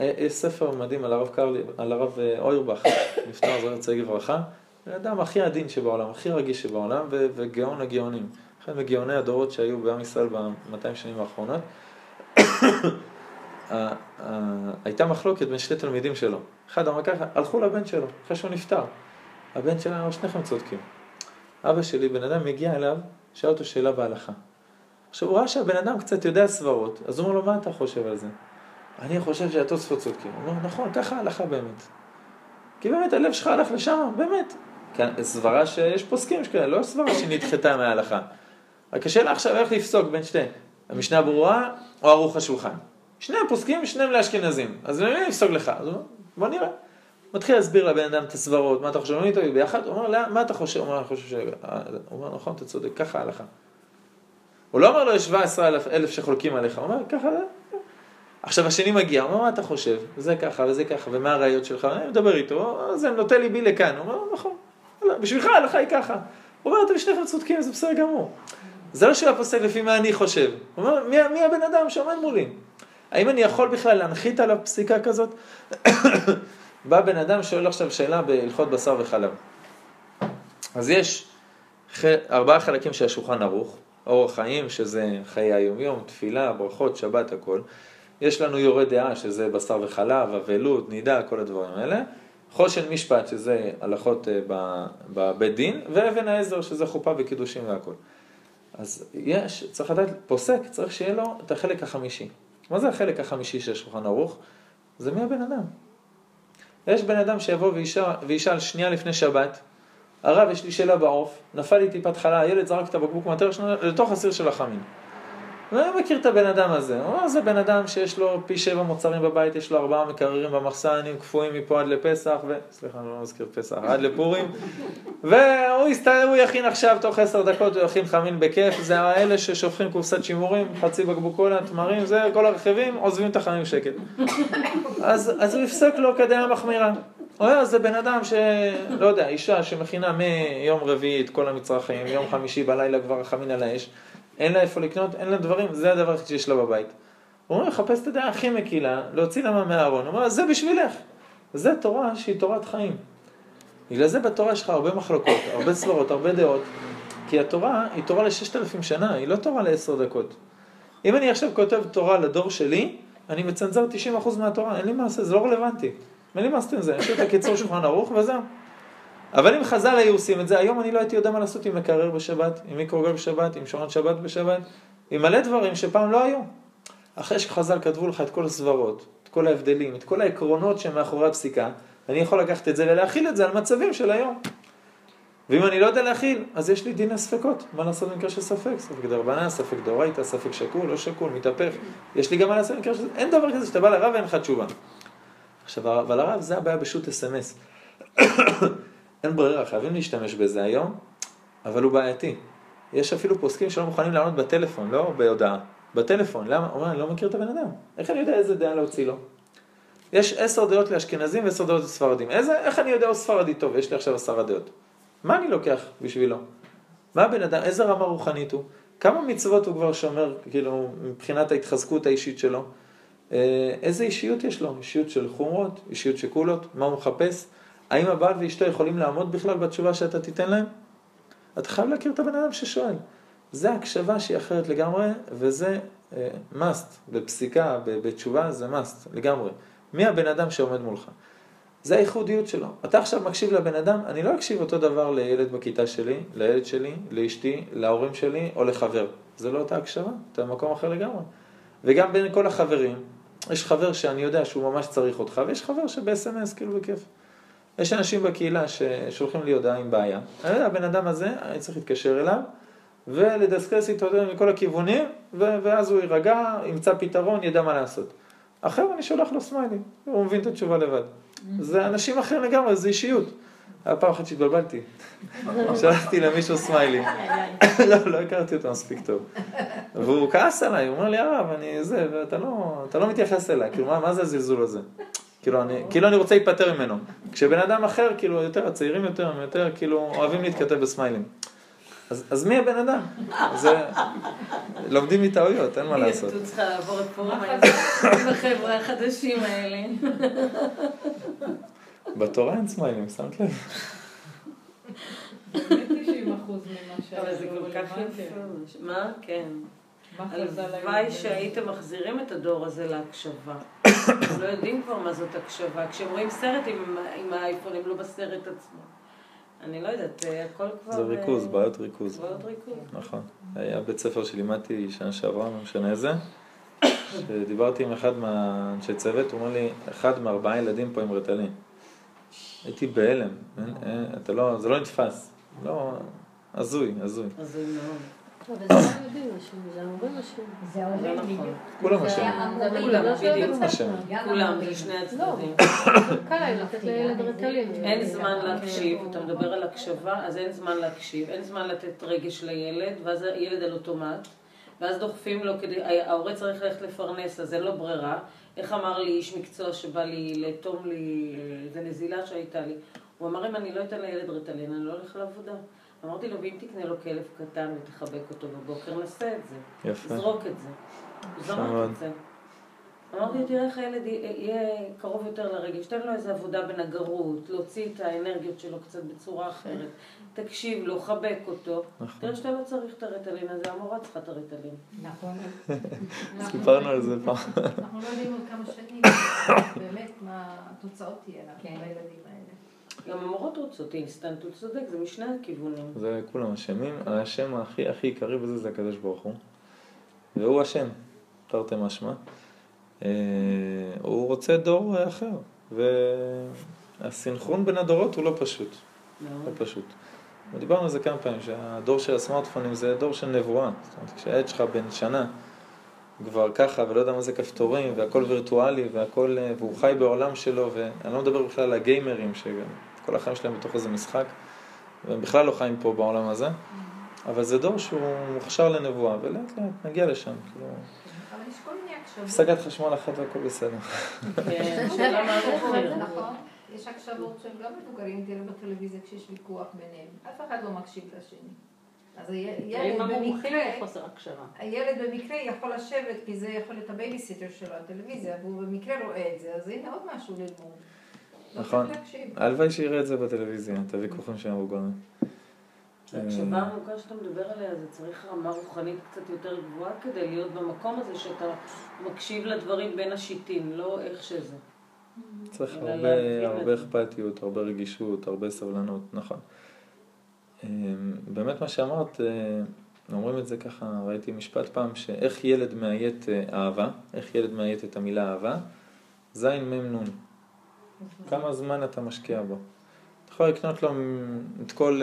יש ספר מדהים על הרב קרלי, על הרב אוירבך, נפטר זכר צדיק לברכה, האדם הכי עדין שבעולם, הכי רגיש שבעולם, וגאון הגאונים. אחד מגאוני הדורות שהיו בעם ישראל ב-מאתיים שנים האחרונות. הייתה מחלוקת בין שתי תלמידים שלו. אחד אמר ככה, הלכו לבן שלו, אחרי שהוא נפטר. הבן שלו אמר, שניכם צודקים. אבא שלי, בן אדם, מגיע אליו, שאל אותו שאלה בהלכה. עכשיו, הוא ראה שהבן אדם קצת יודע סברות, אז הוא אומר לו, מה אתה חושב על זה? אני חושב שהתוספות צודקים. הוא אומר, נכון, ככה ההלכה באמת. כי באמת הלב שלך הלך לשם, באמת. סברה שיש פוסקים שכאלה, לא סברה שנדחתה מההלכה. הקשה לה עכשיו איך לפסוק בין שתי, המשנה ברורה או ערוך השולחן. שני הפוסקים, שניהם לאשכנזים. אז למי לפסוק לך? אז בוא נראה. מתחיל להסביר לבן אדם את הסברות, מה אתה חושב? אני טוב, ביחד. הוא אומר לה, מה אתה חושב? הוא אומר, אני חושב ש... הוא אומר, נכון, אתה צודק, ככה ההלכה. הוא לא אומר לו, יש שבעה עשר אלף שחולקים עליך. הוא אומר, ככה, עכשיו השני מגיע, הוא אומר, מה אתה חושב? זה ככה וזה ככה, ומה הראיות שלך? אני מדבר איתו, אז הם נוטה ליבי לכאן. הוא אומר, נכון, בשבילך ההלכה היא ככה. הוא אומר, אתם שניכם צודקים, זה בסדר גמור. זה לא שהוא הפוסק לפי מה אני חושב. הוא אומר, מי, מי הבן אדם שעומד מולי? האם אני יכול בכלל להנחית עליו פסיקה כזאת? בא בן אדם שואל עכשיו שאלה בהלכות בשר וחלב. אז יש ארבעה חלקים של השולחן ערוך, אור החיים, שזה חיי היומיום, תפילה, ברכות, שבת, הכל. יש לנו יורה דעה, שזה בשר וחלב, אבלות, נידה, כל הדברים האלה. חושן משפט, שזה הלכות בבית דין, ואבן העזר, שזה חופה וקידושים והכל. אז יש, צריך לדעת, פוסק, צריך שיהיה לו את החלק החמישי. מה זה החלק החמישי של שולחן ערוך? זה מי הבן אדם. יש בן אדם שיבוא וישאל שנייה לפני שבת, הרב, יש לי שאלה בעוף, נפל לי טיפת חלה, הילד זרק את הבקבוק מטר שנה לתוך הסיר של החמין. ואני מכיר את הבן אדם הזה. הוא אומר, זה בן אדם שיש לו פי שבע מוצרים בבית, יש לו ארבעה מקררים במחסנים, קפואים מפה עד לפסח, ו... סליחה, אני לא מזכיר פסח, עד לפורים. והוא יסתער, הוא יכין עכשיו, תוך עשר דקות, הוא יכין חמין בכיף. זה האלה ששופכים קופסת שימורים, חצי בקבוקולה, תמרים, זה, כל הרכיבים, עוזבים את החמין שקל. אז, אז הוא יפסק לו כדעה מחמירה. הוא אומר, זה בן אדם ש... לא יודע, אישה שמכינה מיום רביעי את כל המצרכים, יום חמישי בלילה כבר החמין על האש. אין לה איפה לקנות, אין לה דברים, זה הדבר הכי שיש לה בבית. הוא אומר, חפש את הדעה הכי מקילה, להוציא למה מהארון. הוא אומר, זה בשבילך. זה תורה שהיא תורת חיים. בגלל זה בתורה יש לך הרבה מחלוקות, הרבה סברות, הרבה דעות, כי התורה היא תורה ל-ששת אלפים שנה, היא לא תורה ל-עשר דקות. אם אני עכשיו כותב תורה לדור שלי, אני מצנזר תשעים אחוז מהתורה, אין לי מה לעשות, זה לא רלוונטי. אין לי מה לעשות עם זה, אני חושב את הקיצור שולחן ערוך וזהו. אבל אם חז"ל היו עושים את זה, היום אני לא הייתי יודע מה לעשות עם מקרר בשבת, עם מיקרוגל בשבת, עם שעון שבת בשבת, עם מלא דברים שפעם לא היו. אחרי שחז"ל כתבו לך את כל הסברות, את כל ההבדלים, את כל העקרונות שמאחורי הפסיקה, אני יכול לקחת את זה ולהכיל את זה על מצבים של היום. ואם אני לא יודע להכיל, אז יש לי דין הספקות. מה לעשות במקרה של ספק? ספק דרבנן, ספק דאורייתא, ספק שקול, לא שקול, מתהפך. יש לי גם מה לעשות במקרה של... אין דבר כזה שאתה בא לרב ואין לך תשובה. עכשיו, אבל הרב, זה הבעיה בשו"ת אס אם אס. אין ברירה, חייבים להשתמש בזה היום, אבל הוא בעייתי. יש אפילו פוסקים שלא מוכנים לענות בטלפון, לא בהודעה. בטלפון, למה? אומר, אני לא מכיר את הבן אדם. איך אני יודע איזה דעה להוציא לו? יש עשר דעות לאשכנזים ועשר דעות לספרדים. איזה? איך אני יודע הוא ספרדי טוב? יש לי עכשיו עשר דעות. מה אני לוקח בשבילו? מה הבן אדם? איזה רמה רוחנית הוא? כמה מצוות הוא כבר שומר, כאילו, מבחינת ההתחזקות האישית שלו? איזה אישיות יש לו? אישיות של חומרות, אישיות שקולות, מה הוא מחפש? האם הבעל ואשתו יכולים לעמוד בכלל בתשובה שאתה תיתן להם? אתה חייב להכיר את הבן אדם ששואל. זה הקשבה שהיא אחרת לגמרי, וזה אה, must. בפסיקה, בתשובה, זה must לגמרי. מי הבן אדם שעומד מולך? זה הייחודיות שלו. אתה עכשיו מקשיב לבן אדם, אני לא אקשיב אותו דבר לילד בכיתה שלי, לילד שלי, לאשתי, להורים שלי, או לחבר. זה לא אותה הקשבה, אתה במקום אחר לגמרי. וגם בין כל החברים, יש חבר שאני יודע שהוא ממש צריך אותך, ויש חבר שב-אס אם אס, כאילו בכיף. יש אנשים בקהילה ששולחים לי הודעה עם בעיה. אני יודע, הבן אדם הזה, אני צריך להתקשר אליו, ולדסקרס איתו מכל הכיוונים, ואז הוא יירגע, ימצא פתרון, ידע מה לעשות. אחר אני שולח לו סמיילי, הוא מבין את התשובה לבד. זה אנשים אחרים לגמרי, זה אישיות. הפעם אחת שהתבלבלתי, שלחתי למישהו סמיילי. לא, לא הכרתי אותו מספיק טוב. והוא כעס עליי, הוא אומר לי, הרב, אני זה, ואתה לא מתייחס אליי, כאילו, מה זה הזלזול הזה? כאילו אני, כאילו אני רוצה להיפטר ממנו. כשבן אדם אחר, כאילו יותר, הצעירים יותר, יותר, כאילו אוהבים להתכתב בסמיילים. אז, אז מי הבן אדם? זה... לומדים מטעויות, אין מה לעשות. אני צריכה לעבור את פורם בחברה החדשים האלה. בתורה אין סמיילים, שמת לב. תשעים אחוז ממה שהיה. אבל זה כל כך יפה. מה? כן. הלוואי שהייתם מחזירים את הדור הזה להקשבה. הם לא יודעים כבר מה זאת הקשבה. כשהם רואים סרט עם האייפון, הם לא בסרט עצמו. אני לא יודעת, הכל כבר... זה ריכוז, בעיות ריכוז. בעיות ריכוז. נכון. היה בית ספר שלימדתי שנה שעברה, משנה זה, שדיברתי עם אחד מהאנשי צוות, הוא אומר לי, אחד מארבעה ילדים פה עם רטלין. הייתי בהלם, זה לא נתפס. לא, עזוי, עזוי. עזוי מאוד. אבל זה לא יודעים אנשים, זה אומרים אנשים. זה עולים בדיוק. כולם אשמים. כולם בדיוק. כולם, זה שני הצדדים. קל לתת לילד רטלין. אין זמן להקשיב, אתה מדבר על הקשבה, אז אין זמן להקשיב, אין זמן לתת רגש לילד, ואז הילד על אוטומט, ואז דוחפים לו, ההורה צריך ללכת לפרנס, אז אין לו ברירה. איך אמר לי איש מקצוע שבא לי לתום לי, זה נזילה שהייתה לי. הוא אמר, אם אני לא אתן לילד רטלין, אני לא הולך לעבודה. אמרתי לו, ואם תקנה לו כלב קטן ותחבק אותו בבוקר, נעשה את זה. יפה. זרוק את זה. זרוק את זה. אמרתי לו, תראה איך הילד יהיה קרוב יותר לרגש. תן לו איזו עבודה בנגרות, להוציא את האנרגיות שלו קצת בצורה אחרת. תקשיב לו, חבק אותו. תראה שאתה לא צריך את הרטלין הזה, המורה צריכה את הרטלין. נכון. סיפרנו על זה פעם. אנחנו לא יודעים עוד כמה שנים באמת מה התוצאות תהיה לנו בילדים האלה. גם המורות רוצות אינסטנט, הוא צודק, זה משני הכיוונים. זה כולם אשמים, האשם הכי הכי עיקרי בזה זה הקדוש ברוך הוא. והוא אשם, תרתי משמע. הוא רוצה דור אחר, והסנכרון בין הדורות הוא לא פשוט. לא פשוט. ודיברנו על זה כמה פעמים, שהדור של הסמארטפונים זה דור של נבואה. זאת אומרת, כשהעד שלך בן שנה כבר ככה, ולא יודע מה זה כפתורים, והכל וירטואלי, והכל, והוא חי בעולם שלו, ואני לא מדבר בכלל על הגיימרים, שכל החיים שלהם בתוך איזה משחק, והם בכלל לא חיים פה בעולם הזה, אבל זה דור שהוא מוכשר לנבואה, ולאט לאט נגיע לשם, כאילו... אבל יש כל מיני הקשבות. הפסקת חשמל אחת והכל בסדר. כן, שאלה מה זה נכון. יש הקשבות שהם גם מבוגרים, תראה בטלוויזיה כשיש ויכוח ביניהם, אף אחד לא מקשיב לשני. אז הילד במקרה יכול לשבת, כי זה יכול להיות הבייביסיטר שלו, הטלוויזיה, והוא במקרה רואה את זה, אז הנה עוד משהו ללמוד. נכון, הלוואי שיראה את זה בטלוויזיה, תביא כוחם שם רוגענו. הקשבה העמוקה שאתה מדבר עליה, זה צריך רמה רוחנית קצת יותר גבוהה, כדי להיות במקום הזה שאתה מקשיב לדברים בין השיטים, לא איך שזה. צריך הרבה אכפתיות, הרבה רגישות, הרבה סבלנות, נכון. באמת מה שאמרת, אומרים את זה ככה, ראיתי משפט פעם, שאיך ילד מאיית אהבה, איך ילד מאיית את המילה אהבה, זין ממנון. כמה זמן אתה משקיע בו. אתה יכול לקנות לו את כל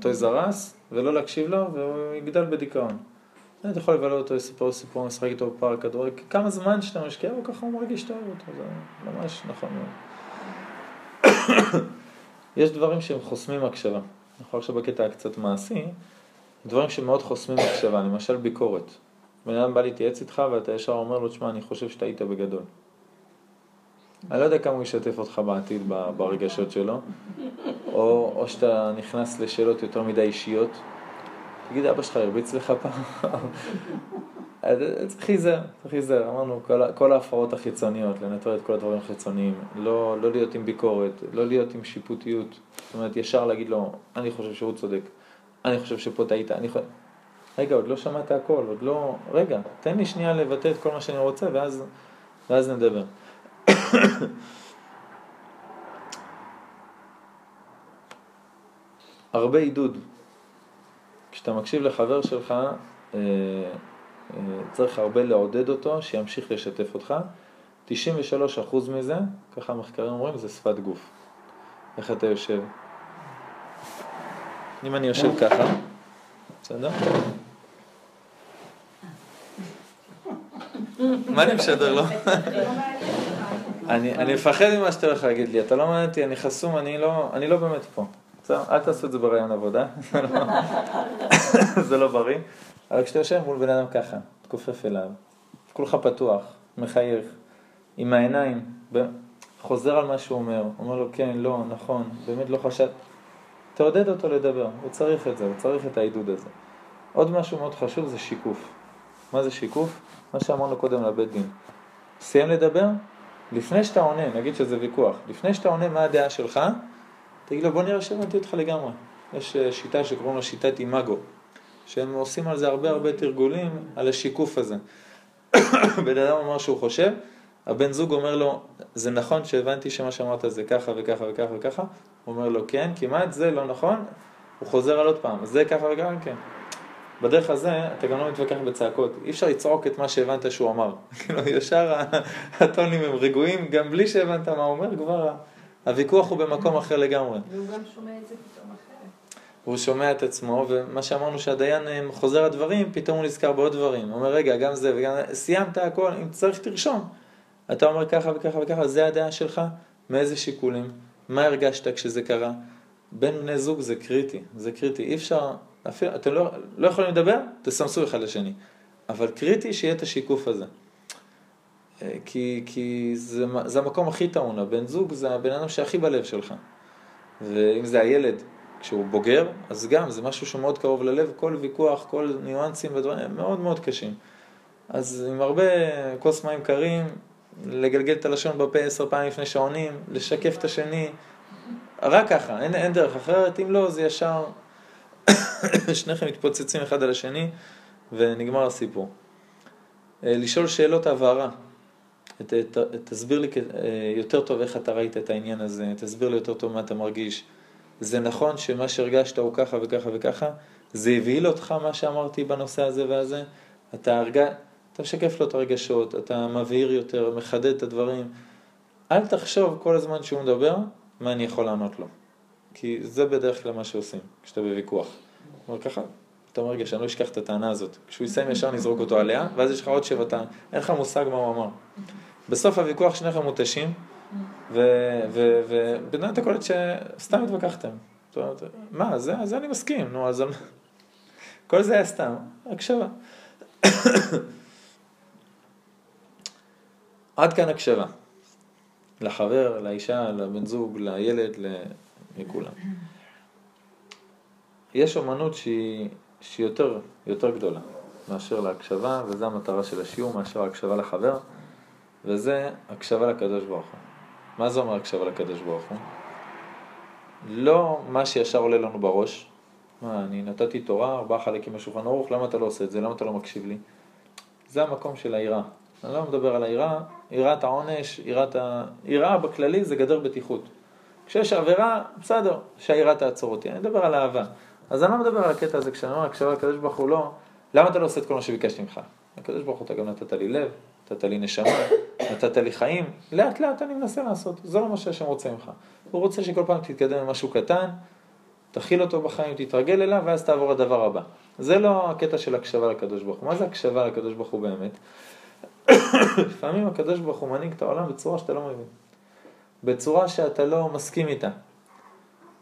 תוי זרס, ולא להקשיב לו, והוא יגדל בדיכאון. אתה יכול לבלות אותו לסיפור סיפור, משחק איתו בפארק, כמה זמן שאתה משקיע בו, ככה הוא מרגיש שאתה אוהב אותו, זה ממש נכון מאוד. יש דברים שהם חוסמים הקשבה. נכון עכשיו בקטע קצת מעשי, דברים שמאוד חוסמים הקשבה, למשל ביקורת. בן אדם בא להתייעץ איתך ואתה ישר אומר לו, תשמע, אני חושב שאתה היית בגדול. אני לא יודע כמה הוא ישתף אותך בעתיד ברגשות שלו, או, או שאתה נכנס לשאלות יותר מדי אישיות. תגיד, אבא שלך ירביץ לך פעם. צריך להיזהר, צריך להיזהר. אמרנו, כל, כל ההפרעות החיצוניות, לנטר את כל הדברים החיצוניים, לא, לא להיות עם ביקורת, לא להיות עם שיפוטיות. זאת אומרת, ישר להגיד לו, אני חושב שהוא צודק, אני חושב שפה תהיית, אני חושב... רגע, עוד לא שמעת הכל, עוד לא... רגע, תן לי שנייה לבטא את כל מה שאני רוצה, ואז, ואז נדבר. הרבה עידוד. כשאתה מקשיב לחבר שלך, אה, צריך הרבה לעודד אותו, שימשיך לשתף אותך. תשעים ושלוש אחוז מזה, ככה המחקרים אומרים, זה שפת גוף. איך אתה יושב? אם אני יושב ככה, בסדר? מה אני משדר לו? אני מפחד ממה שאתה הולך להגיד לי, אתה לא מעניין אותי, אני חסום, אני לא באמת פה. אל תעשו את זה ברעיון עבודה, זה לא בריא. אבל כשאתה יושב מול בן אדם ככה, תקופף אליו, כולך פתוח, מחייך, עם העיניים, חוזר על מה שהוא אומר, אומר לו כן, לא, נכון, באמת לא חשד. תעודד אותו לדבר, הוא צריך את זה, הוא צריך את העידוד הזה. עוד משהו מאוד חשוב זה שיקוף. מה זה שיקוף? מה שאמרנו קודם לבית דין. סיים לדבר? לפני שאתה עונה, נגיד שזה ויכוח, לפני שאתה עונה מה הדעה שלך, תגיד לו בוא נראה שמעתי אותך לגמרי. יש שיטה שקוראים לה שיטת אימגו, שהם עושים על זה הרבה הרבה תרגולים, על השיקוף הזה. בן אדם אומר שהוא חושב, הבן זוג אומר לו, זה נכון שהבנתי שמה שאמרת זה ככה וככה וככה וככה, הוא אומר לו כן, כמעט זה לא נכון, הוא חוזר על עוד פעם, זה ככה וככה, כן. בדרך הזה אתה גם לא מתווכח בצעקות, אי אפשר לצעוק את מה שהבנת שהוא אמר. כאילו ישר הטונים הם רגועים, גם בלי שהבנת מה הוא אומר, כבר הוויכוח הוא במקום אחר לגמרי. והוא גם שומע את זה פתאום אחרת. הוא שומע את עצמו, ומה שאמרנו שהדיין חוזר הדברים, פתאום הוא נזכר בעוד דברים. הוא אומר, רגע, גם זה וגם זה, סיימת הכל, אם צריך תרשום. אתה אומר ככה וככה וככה, זה הדעה שלך, מאיזה שיקולים, מה הרגשת כשזה קרה. בין בני זוג זה קריטי, זה קריטי, אי אפשר... אפילו, אתם לא, לא יכולים לדבר, תסמסו אחד לשני. אבל קריטי שיהיה את השיקוף הזה. כי, כי זה, זה המקום הכי טעון. הבן זוג זה הבן אדם שהכי בלב שלך. ואם זה הילד, כשהוא בוגר, אז גם זה משהו שמאוד קרוב ללב. כל ויכוח, כל ניואנסים ודברים מאוד מאוד קשים. אז עם הרבה כוס מים קרים, לגלגל את הלשון בפה עשר פעמים לפני שעונים, לשקף את השני. רק ככה, אין, אין דרך אחרת. אם לא, זה ישר... שניכם מתפוצצים אחד על השני ונגמר הסיפור. לשאול שאלות הבהרה, תסביר לי יותר טוב איך אתה ראית את העניין הזה, תסביר לי יותר טוב מה אתה מרגיש, זה נכון שמה שהרגשת הוא ככה וככה וככה, זה הבהיל אותך מה שאמרתי בנושא הזה והזה, אתה משקף לו את הרגשות, אתה מבהיר יותר, מחדד את הדברים, אל תחשוב כל הזמן שהוא מדבר מה אני יכול לענות לו. כי זה בדרך כלל מה שעושים, כשאתה בוויכוח. אומר ככה, אתה מרגיש, אני לא אשכח את הטענה הזאת. כשהוא יסיים ישר נזרוק אותו עליה, ואז יש לך עוד שבע טענה. אין לך מושג מה הוא אמר. בסוף הוויכוח שניכם מותשים, ובינתיים אתה קולט שסתם התווכחתם. מה, זה אני מסכים, נו, אז... כל זה היה סתם, הקשבה. עד כאן הקשבה. לחבר, לאישה, לבן זוג, לילד, ל... מכולם. יש אומנות שהיא, שהיא יותר, יותר גדולה מאשר להקשבה, וזו המטרה של השיעור, מאשר ההקשבה לחבר, וזה הקשבה לקדוש ברוך הוא. מה זה אומר הקשבה לקדוש ברוך הוא? לא מה שישר עולה לנו בראש, מה, אני נתתי תורה, ארבעה חלקים בשולחן ערוך, למה אתה לא עושה את זה? למה אתה לא מקשיב לי? זה המקום של העירה. אני לא מדבר על העירה, עירת העונש, עירת ה... עירה בכללי זה גדר בטיחות. כשיש עבירה, בסדר, שהעירה תעצור אותי. אני מדבר על אהבה. אז אני לא מדבר על הקטע הזה, כשאני אומר, כשאני אומר, הקדוש ברוך הוא לא, למה אתה לא עושה את כל מה שביקשתי ממך? הקדוש ברוך הוא, אתה גם נתת לי לב, נתת לי נשמה, נתת לי חיים. לאט לאט אני מנסה לעשות. זה לא מה שהשם רוצה ממך. הוא רוצה שכל פעם תתקדם ממשהו קטן, תכיל אותו בחיים, תתרגל אליו, ואז תעבור לדבר הבא. זה לא הקטע של הקשבה לקדוש ברוך הוא. מה זה הקשבה לקדוש ברוך הוא באמת? לפעמים הקדוש ברוך הוא מנהיג את העולם בצורה שאתה לא מבין. בצורה שאתה לא מסכים איתה.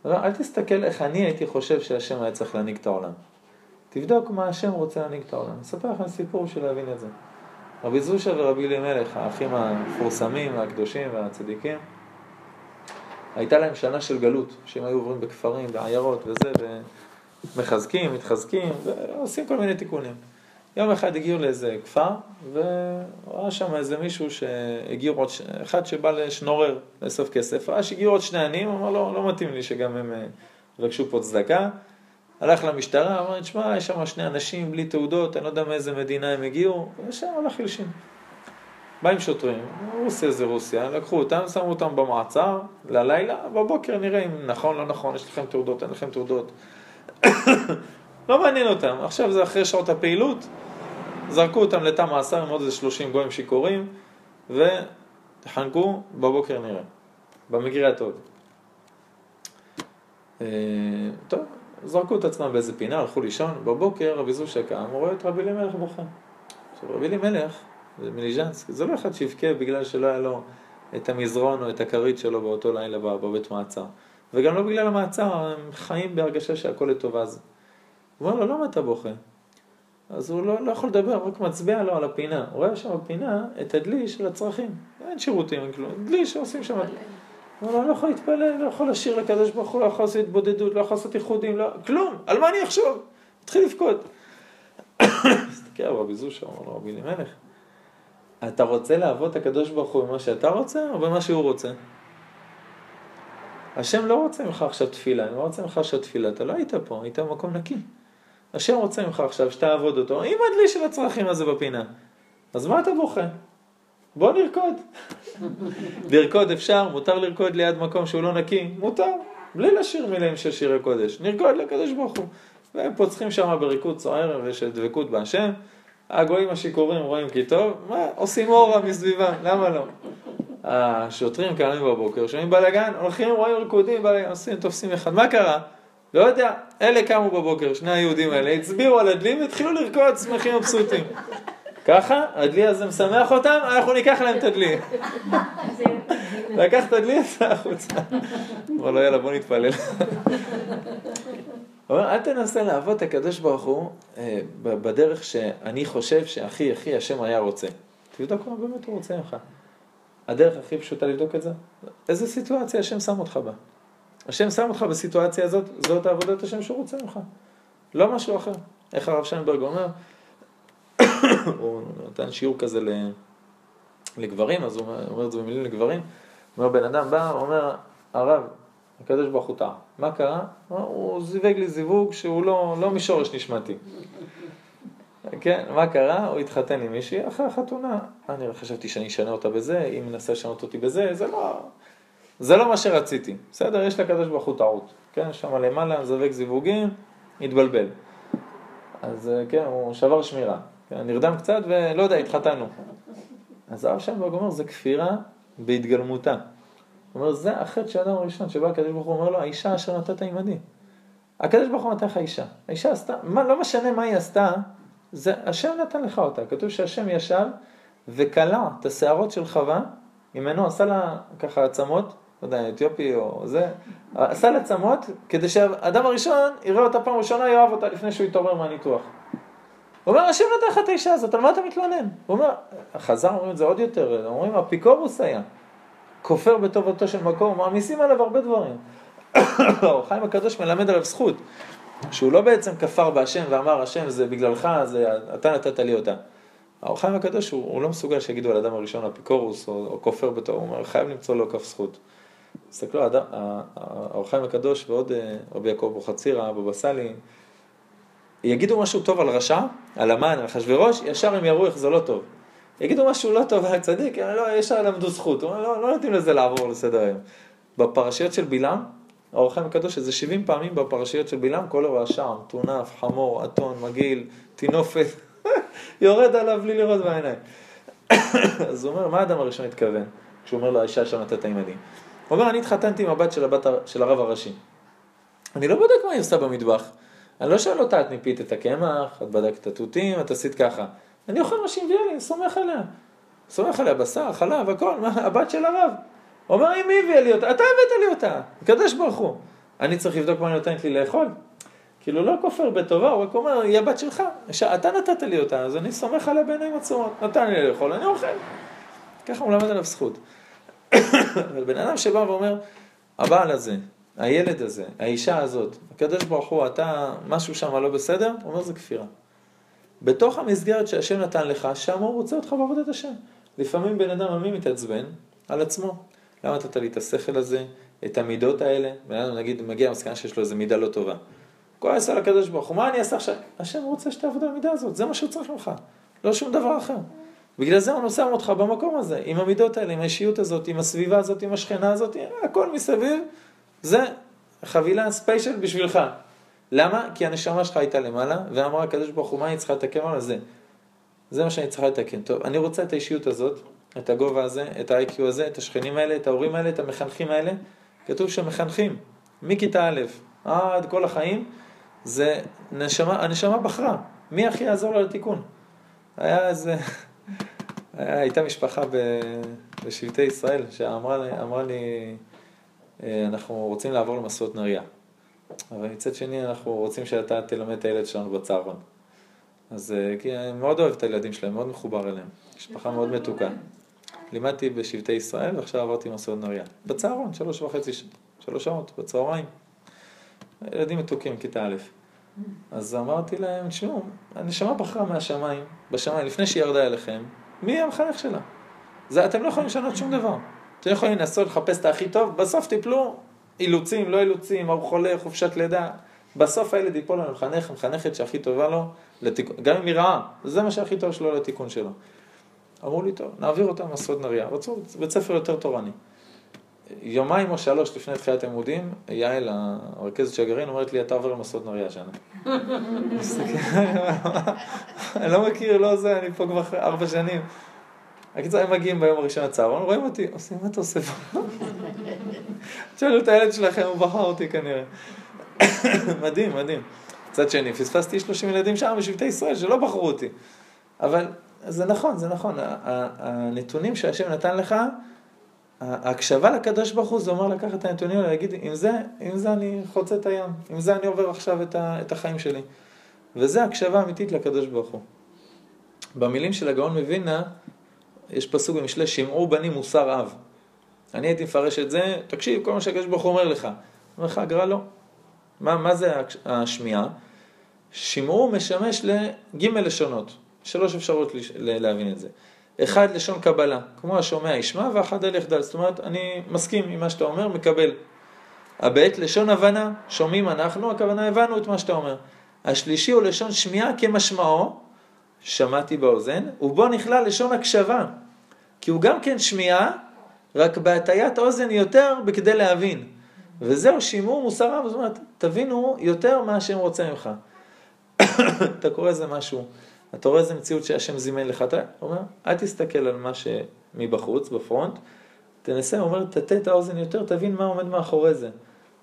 אל תסתכל איך אני הייתי חושב שהשם היה צריך להניג את העולם. תבדוק מה השם רוצה להניג את העולם. נספר לכם סיפור של להבין את זה. רבי זושה ורבי אלימלך, האחים המפורסמים, הקדושים והצדיקים, הייתה להם שנה של גלות, שהם היו עוברים בכפרים, בעיירות וזה, ומחזקים, מתחזקים, ועושים כל מיני תיקונים. יום אחד הגיעו לאיזה כפר, וראה שם איזה מישהו שהגיעו עוד, ש... אחד שבא לשנורר, לאסוף כסף, ראה שהגיעו עוד שני עניים, אמר לו, לא, לא מתאים לי שגם הם רגשו פה צדקה, הלך למשטרה, אמר, תשמע, יש שם שני אנשים בלי תעודות, אני לא יודע מאיזה מדינה הם הגיעו, ושם הלך ילשין. באים שוטרים, רוסיה זה רוסיה, לקחו אותם, שמו אותם במעצר, ללילה, בבוקר נראה אם נכון, לא נכון, יש לכם תעודות, אין לכם תעודות. לא מעניין אותם, עכשיו זה אחרי שעות הפעילות, זרקו אותם לתא מעשר עם עוד איזה שלושים גויים שיקורים, וחנקו בבוקר נראה, במקרה הטוב. אה, טוב, זרקו את עצמם באיזה פינה, הלכו לישון, בבוקר רבי זושה קם, הוא רואה את רבי אלימלך בוכה. עכשיו רבי אלימלך, זה מליז'נסק, זה לא אחד שיבכה בגלל שלא היה לו את המזרון או את הכרית שלו באותו לילה בבית מעצר. וגם לא בגלל המעצר, הם חיים בהרגשה שהכל לטוב אז. הוא אומר לו, למה אתה בוכה? אז הוא לא, לא יכול לדבר, רק מצביע לו על הפינה. הוא רואה שם בפינה את הדלי של הצרכים. אין שירותים, אין כלום. דלי שעושים שם. הוא אמר, אני לא יכול להתפלל, לא יכול לשיר לקדוש ברוך הוא, לא יכול לעשות התבודדות, לא יכול לעשות איחודים, לא... כלום, על מה אני אחשוב? התחיל לבכות. הסתכל על רבי זושה, אמר לו, רבי אלימלך, אתה רוצה לעבוד את הקדוש ברוך הוא במה שאתה רוצה או במה שהוא רוצה? השם לא רוצה ממך עכשיו תפילה, אני לא רוצה ממך עכשיו תפילה, אתה לא היית פה, היית במקום נקי. השם רוצה ממך עכשיו שתעבוד אותו, עם הדלי של הצרכים הזה בפינה. אז מה אתה בוכה? בוא נרקוד. לרקוד אפשר, מותר לרקוד ליד מקום שהוא לא נקי, מותר, בלי לשיר מילים של שירי קודש. נרקוד לקדוש ברוך הוא. והם פוצחים שם בריקוד צוער ושל דבקות בהשם. הגויים השיכורים רואים כי טוב, מה? עושים אורה מסביבה, למה לא? השוטרים קמים בבוקר, שומעים בלגן, הולכים, רואים ריקודים, בלגן, עושים, תופסים אחד. מה קרה? לא יודע, אלה קמו בבוקר, שני היהודים האלה, הצביעו על הדלים, התחילו לרקוד, שמחים מבסוטים. ככה, הדלי הזה משמח אותם, אנחנו ניקח להם את הדלי. לקח את הדלי, עשה החוצה. אמרו לו, יאללה, בוא נתפלל. אל תנסה לעבוד את הקדוש ברוך הוא בדרך שאני חושב שהכי, הכי, השם היה רוצה. תבדוק מה באמת הוא רוצה ממך. הדרך הכי פשוטה לבדוק את זה, איזה סיטואציה השם שם אותך בה. השם שם אותך בסיטואציה הזאת, זאת העבודת השם שהוא רוצה ממך. לא משהו אחר. איך הרב שיינברג אומר, הוא נותן שיעור כזה לגברים, אז הוא אומר את זה במילים לגברים, אומר, בן אדם בא, אומר, הרב, הקדוש ברוך הוא טעה. מה קרה? הוא זיווג לי זיווג שהוא לא, לא משורש נשמתי. כן, מה קרה? הוא התחתן עם מישהי אחרי החתונה. אני חשבתי שאני אשנה אותה בזה, היא מנסה לשנות אותי בזה, זה לא, זה לא מה שרציתי. בסדר, יש לקדוש ברוך הוא טעות. כן, שם למעלה, זיווג זיווגים, התבלבל. אז כן, הוא שבר שמירה. כן, נרדם קצת ולא יודע, התחתנו. אז הרב שיינברג אומר, זה כפירה בהתגלמותה. הוא אומר, זה החטא של האדם הראשון, שבא הקדוש ברוך הוא אומר לו, האישה אשר נתת עימדי. הקדוש ברוך הוא נתן לך אישה. האישה עשתה, מה, לא משנה מה היא עשתה, זה, השם נתן לך אותה. כתוב שהשם ישב וקלע את השערות של חווה, ממנו עשה לה ככה עצמות, לא יודע, אתיופי או זה, עשה לה עצמות, כדי שהאדם הראשון יראה אותה פעם ראשונה, יאהב אותה לפני שהוא יתעורר מהניתוח. הוא אומר, השם נתן לך את האישה הזאת, על מה אתה מתלונן? הוא אומר, החז"ל אומרים את זה עוד יותר, אומרים, אפיקורוס היה. כופר בטובתו של מקום, מעמיסים עליו הרבה דברים. אור חיים הקדוש מלמד עליו זכות, שהוא לא בעצם כפר בהשם ואמר, השם זה בגללך, זה, אתה נתת לי אותה. אור חיים הקדוש, הוא, הוא לא מסוגל שיגידו על אדם הראשון, אפיקורוס, או, או כופר בטוב, הוא אומר, חייב למצוא לו כף זכות. תסתכלו, אור חיים הקדוש ועוד רבי יעקב בוחצירא, בבא סאלי, יגידו משהו טוב על רשע, על המן, על חשברוש, ישר הם יראו איך זה לא טוב. יגידו משהו לא טוב על הצדיק, לא, יש למדו זכות, לא, לא נותנים לזה לעבור לסדר היום. בפרשיות של בלעם, האור חיים הקדוש, זה שבעים פעמים בפרשיות של בלעם, כל אירוע שם, תונף, חמור, אתון, מגעיל, תינופת, יורד עליו בלי לראות בעיניים. אז הוא אומר, מה האדם הראשון התכוון? כשהוא אומר לו, האישה שם נתת עימדי. הוא אומר, אני התחתנתי עם הבת של, הבת של הרב הראשי. אני לא בודק מה היא עושה במטבח. אני לא שואל אותה, את ניפית את הקמח, את בדקת את התותים, את עשית ככה. אני אוכל מה שהיא מביאה לי, אני סומך עליה. סומך עליה, בשר, חלב, הכל, מה, הבת של הרב. הוא אומר, אם היא הביאה לי אותה, אתה הבאת לי אותה, הקדוש ברוך הוא. אני צריך לבדוק מה אני נותנת לי לאכול. כאילו לא כופר בטובה, הוא רק אומר, היא הבת שלך, אתה נתת לי אותה, אז אני סומך עליה בעיניים עצומות, נתן לי לאכול, אני אוכל. ככה הוא למד עליו זכות. אבל בן אדם שבא ואומר, הבעל הזה, הילד הזה, האישה הזאת, הקדוש ברוך הוא, אתה משהו שם לא בסדר, הוא אומר, זה כפירה. בתוך המסגרת שהשם נתן לך, שם הוא רוצה אותך בעבודת השם. לפעמים בן אדם עמי מתעצבן על עצמו. למה אתה תתלי את השכל הזה, את המידות האלה? בן אדם נגיד, מגיע המסקנה שיש לו איזו מידה לא טובה. כל עשה לקדוש ברוך הוא, מה אני אעשה עכשיו? השם רוצה שתעבוד על המידה הזאת, זה מה שהוא צריך ממך. לא שום דבר אחר. בגלל זה הוא נושם אותך במקום הזה, עם המידות האלה, עם האישיות הזאת, עם הסביבה הזאת, עם השכנה הזאת, הכל מסביב. זה חבילה ספיישל בשבילך. למה? כי הנשמה שלך הייתה למעלה, ואמרה הקדוש ברוך הוא, מה אני צריכה לתקן על זה? זה מה שאני צריכה לתקן. טוב, אני רוצה את האישיות הזאת, את הגובה הזה, את ה-איי קיו הזה, את השכנים האלה, את ההורים האלה, את המחנכים האלה. כתוב שמחנכים, מכיתה א' עד כל החיים, זה נשמה, הנשמה בחרה. מי הכי יעזור לה לתיקון? היה איזה, הייתה משפחה בשבטי ישראל, שאמרה לי, אמרה לי, אנחנו רוצים לעבור למסעות נריה. אבל מצד שני אנחנו רוצים שאתה תלמד את הילד שלנו בצהרון. אז כי אני מאוד אוהב את הילדים שלהם, מאוד מחובר אליהם. משפחה מאוד מתוקה. לימדתי בשבטי ישראל, ועכשיו עברתי מסעות נוריה. בצהרון, שלוש וחצי, שלוש שעות, בצהריים. ילדים מתוקים, כיתה א'. אז אמרתי להם, תשמעו, הנשמה בחרה מהשמיים, בשמיים, לפני שהיא ירדה אליכם, מי המחנך שלה? זה, אתם לא יכולים לשנות שום דבר. אתם יכולים לנסות לחפש את הכי טוב, בסוף תיפלו אילוצים, לא אילוצים, ארוך חולה, חופשת לידה. בסוף הילד ייפול על המחנך, המחנכת שהכי טובה לו, לתיק... גם אם היא רעה, זה מה שהכי טוב שלו לתיקון שלו. אמרו לי, טוב, נעביר אותם מסעות נריה, רצו בית ספר יותר תורני. יומיים או שלוש לפני תחילת עמודים, יעל, הרכזת שגרין, אומרת לי, אתה עובר למסעות נריה שנה. אני לא מכיר, לא זה, אני פה כבר ארבע שנים. הקצוע, הם מגיעים ביום הראשון הצהרון, רואים אותי, עושים, מה אתה עושה פה? תשאלו את הילד שלכם, הוא בחר אותי כנראה. מדהים, מדהים. קצת שני, פספסתי שלושים ילדים שם בשבטי ישראל שלא בחרו אותי. אבל זה נכון, זה נכון. הנתונים שהשם נתן לך, ההקשבה לקדוש ברוך הוא, זה אומר לקחת את הנתונים ולהגיד, עם זה, עם זה אני חוצה את הים, עם זה אני עובר עכשיו את החיים שלי. וזה הקשבה אמיתית לקדוש ברוך הוא. במילים של הגאון מווילנה, יש פסוק במשלי, שמעו בני מוסר אב. אני הייתי מפרש את זה, תקשיב, כל מה שהקדוש ברוך הוא אומר לך. אומר לך, אגרה לא. מה, מה זה השמיעה? שמעו משמש לג' לשונות. שלוש אפשרות להבין את זה. אחד, לשון קבלה, כמו השומע ישמע, ואחד אל יחדל. זאת אומרת, אני מסכים עם מה שאתה אומר, מקבל. הבית, לשון הבנה, שומעים אנחנו, הכוונה הבנו את מה שאתה אומר. השלישי הוא לשון שמיעה כמשמעו, שמעתי באוזן, ובו נכלל לשון הקשבה, כי הוא גם כן שמיעה, רק בהטיית אוזן יותר בכדי להבין. וזהו, שימור מוסר רב, זאת אומרת, תבינו יותר מה השם רוצה ממך. אתה קורא איזה משהו, אתה רואה איזה מציאות שהשם זימן לך, אתה אומר, אל תסתכל על מה שמבחוץ, בפרונט, תנסה, אומר, תתה את האוזן יותר, תבין מה עומד מאחורי זה.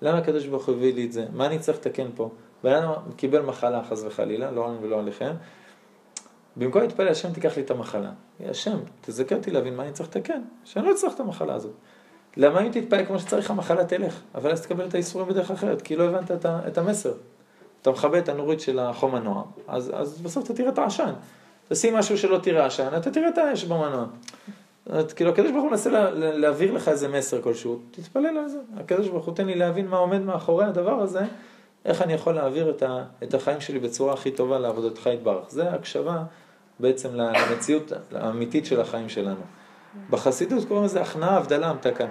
למה הקדוש ברוך הוא הביא לי את זה? מה אני צריך לתקן פה? ולמה קיבל מחלה, חס וחלילה, לא עלינו ולא עליכם. במקום להתפעל, השם תיקח לי את המחלה. השם, תזכה אותי להבין מה אני צריך לתקן, שאני לא צריך את המחלה הזאת. למה אם תתפעל כמו שצריך, המחלה תלך, אבל אז תקבל את האיסורים בדרך אחרת, כי לא הבנת את, את המסר. אתה מכבה את הנורית של החום מנוע, אז, אז בסוף אתה תראה את העשן. תשים משהו שלא תראה עשן, אתה תראה את האש במנוע. כאילו, הקדוש ברוך הוא מנסה לה, להעביר לך איזה מסר כלשהו, תתפלל על זה. הקדוש ברוך הוא תן לי להבין מה עומד מאחורי הדבר הזה, איך אני יכול להעביר את, ה, את החיים שלי בצורה הכי טובה לעבודתך יתברך. זה הקשבה בעצם למציאות האמיתית של החיים שלנו. בחסידות קוראים לזה הכנעה, הבדלה, המתקה.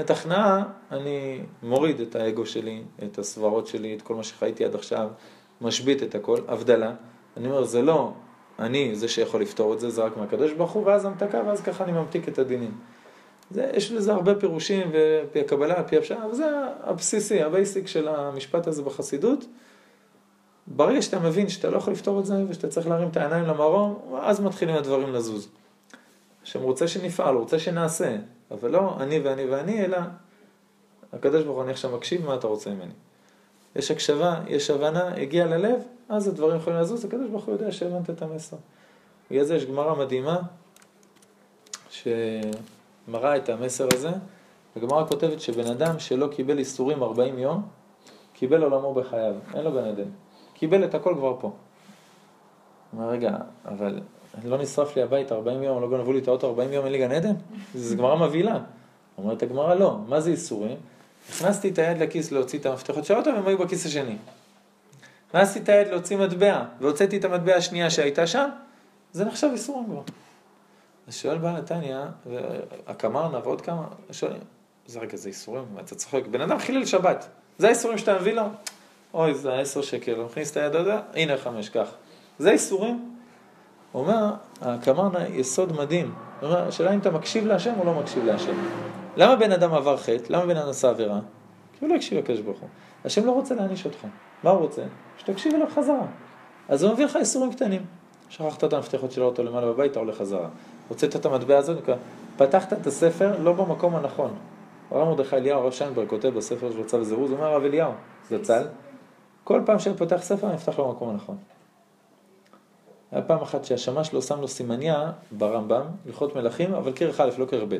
את הכנעה, אני מוריד את האגו שלי, את הסברות שלי, את כל מה שחייתי עד עכשיו, משבית את הכל, הבדלה. אני אומר, זה לא אני זה שיכול לפתור את זה, זה רק מהקדוש ברוך הוא, ואז המתקה, ואז ככה אני ממתיק את הדינים. זה, יש לזה הרבה פירושים, ופי הקבלה, פי הפשעה, אבל זה הבסיסי, הבייסיק של המשפט הזה בחסידות. ברגע שאתה מבין שאתה לא יכול לפתור את זה, ושאתה צריך להרים את העיניים למרום, אז מתחילים הדברים לזוז. שם רוצה שנפעל, רוצה שנעשה, אבל לא אני ואני ואני, אלא הקדוש ברוך הוא, אני עכשיו מקשיב מה אתה רוצה ממני. יש הקשבה, יש הבנה, הגיע ללב, אז הדברים יכולים לזוז, הקדוש ברוך הוא יודע שהבנת את המסר. בגלל זה יש גמרא מדהימה, שמראה את המסר הזה, וגמרא כותבת שבן אדם שלא קיבל איסורים ארבעים יום, קיבל עולמו בחייו, אין לו בן אדם. קיבל את הכל כבר פה. מה רגע, אבל... לא נשרף לי הבית ארבעים יום, לא גנבו לי את האוטו ארבעים יום, אין לי גן עדן? זו גמרא מבהילה. אומרת הגמרא לא, מה זה איסורים? הכנסתי את היד לכיס להוציא את המפתחות של האוטו, והם היו בכיס השני. הכנסתי את היד להוציא מטבע, והוצאתי את המטבע השנייה שהייתה שם, זה נחשב איסורים כבר. אז שואל בעל התניא, והקמרנה ועוד כמה, שואלים, זה רגע, זה איסורים? אתה צוחק, בן אדם חילל שבת, זה האיסורים שאתה מביא לו? אוי, זה עשר שקל, מכניס את היד הזה, הנה חמש, כך. זה איסורים? הוא אומר, הקמרנה יסוד מדהים. הוא אומר, השאלה אם אתה מקשיב להשם או לא מקשיב להשם. למה בן אדם עבר חטא? למה בן אדם עשה עבירה? כי הוא לא הקשיב לקדוש ברוך הוא. השם לא רוצה להעניש אותך. מה הוא רוצה? שתקשיב אליו חזרה. אז הוא מביא לך איסורים קטנים. שכחת את המפתחות של האוטו למעלה בבית, אתה הולך חזרה. הוצאת את המטבע הזאת, פתחת את הספר לא במקום הנכון. הרב מרדכי אליהו, הרב שיינברג כותב בספר של צו וזירוז, הוא אומר, הרב אליהו, זצ"ל, כל פעם שפותח ספר, אני אפתח לו במקום הנכון. היה פעם אחת שהשמש לא שם לו סימניה ברמב"ם, ללכות מלכים, אבל כרך א', לא כרך ב'.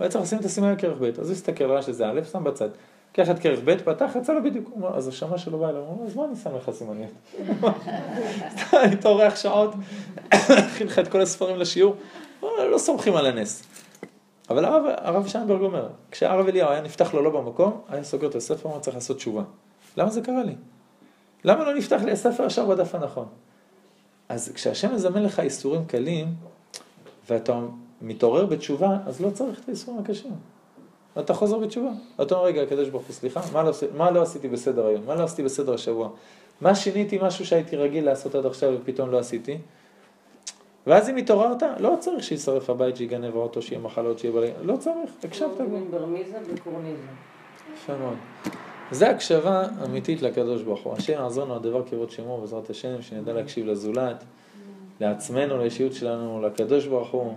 אבל צריך לשים את הסימניה כרך ב', אז הוא הסתכל, ראה שזה א', שם בצד. כרך את כרך ב', פתח, יצא לו בדיוק, אז השמש שלו בא אליו, הוא אומר, אז מה אני שם לך סימניה? התאורח שעות, הכין לך את כל הספרים לשיעור, לא סומכים על הנס. אבל הרב, הרב שיינברג אומר, כשהרב אליהו היה נפתח לו לא במקום, היה סוגר את הספר, הוא צריך לעשות תשובה. למה זה קרה לי? למה לא נפתח לי הספר ישר בדף הנכון? אז כשהשם מזמן לך איסורים קלים, ואתה מתעורר בתשובה, אז לא צריך את האיסורים הקשים. אתה חוזר בתשובה. אתה אומר, רגע, הקדוש ברוך הוא, סליחה, מה לא, מה לא עשיתי בסדר היום? מה לא עשיתי בסדר השבוע? מה שיניתי משהו שהייתי רגיל לעשות עד עכשיו ופתאום לא עשיתי? ואז אם התעוררת, לא צריך שישרף הבית, שיגנב האוטו, שיהיה מחלות, שיהיה בלי... לא צריך, הקשבת. ברמיזה וקורניזה. יפה מאוד. זה הקשבה אמיתית לקדוש ברוך הוא. השם עזרנו הדבר כבוד שמו בעזרת השם, שנדע להקשיב לזולת, לעצמנו, לאישיות שלנו, לקדוש ברוך הוא,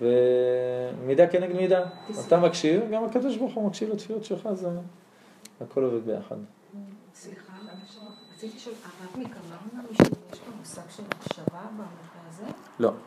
ומידה כנגד מידה. אתה מקשיב, גם הקדוש ברוך הוא מקשיב לתפילות שלך, זה הכל עובד ביחד. סליחה, רציתי לשאול, הרב מכמה לנו שיש פה מושג של הקשבה במקרה הזה? לא.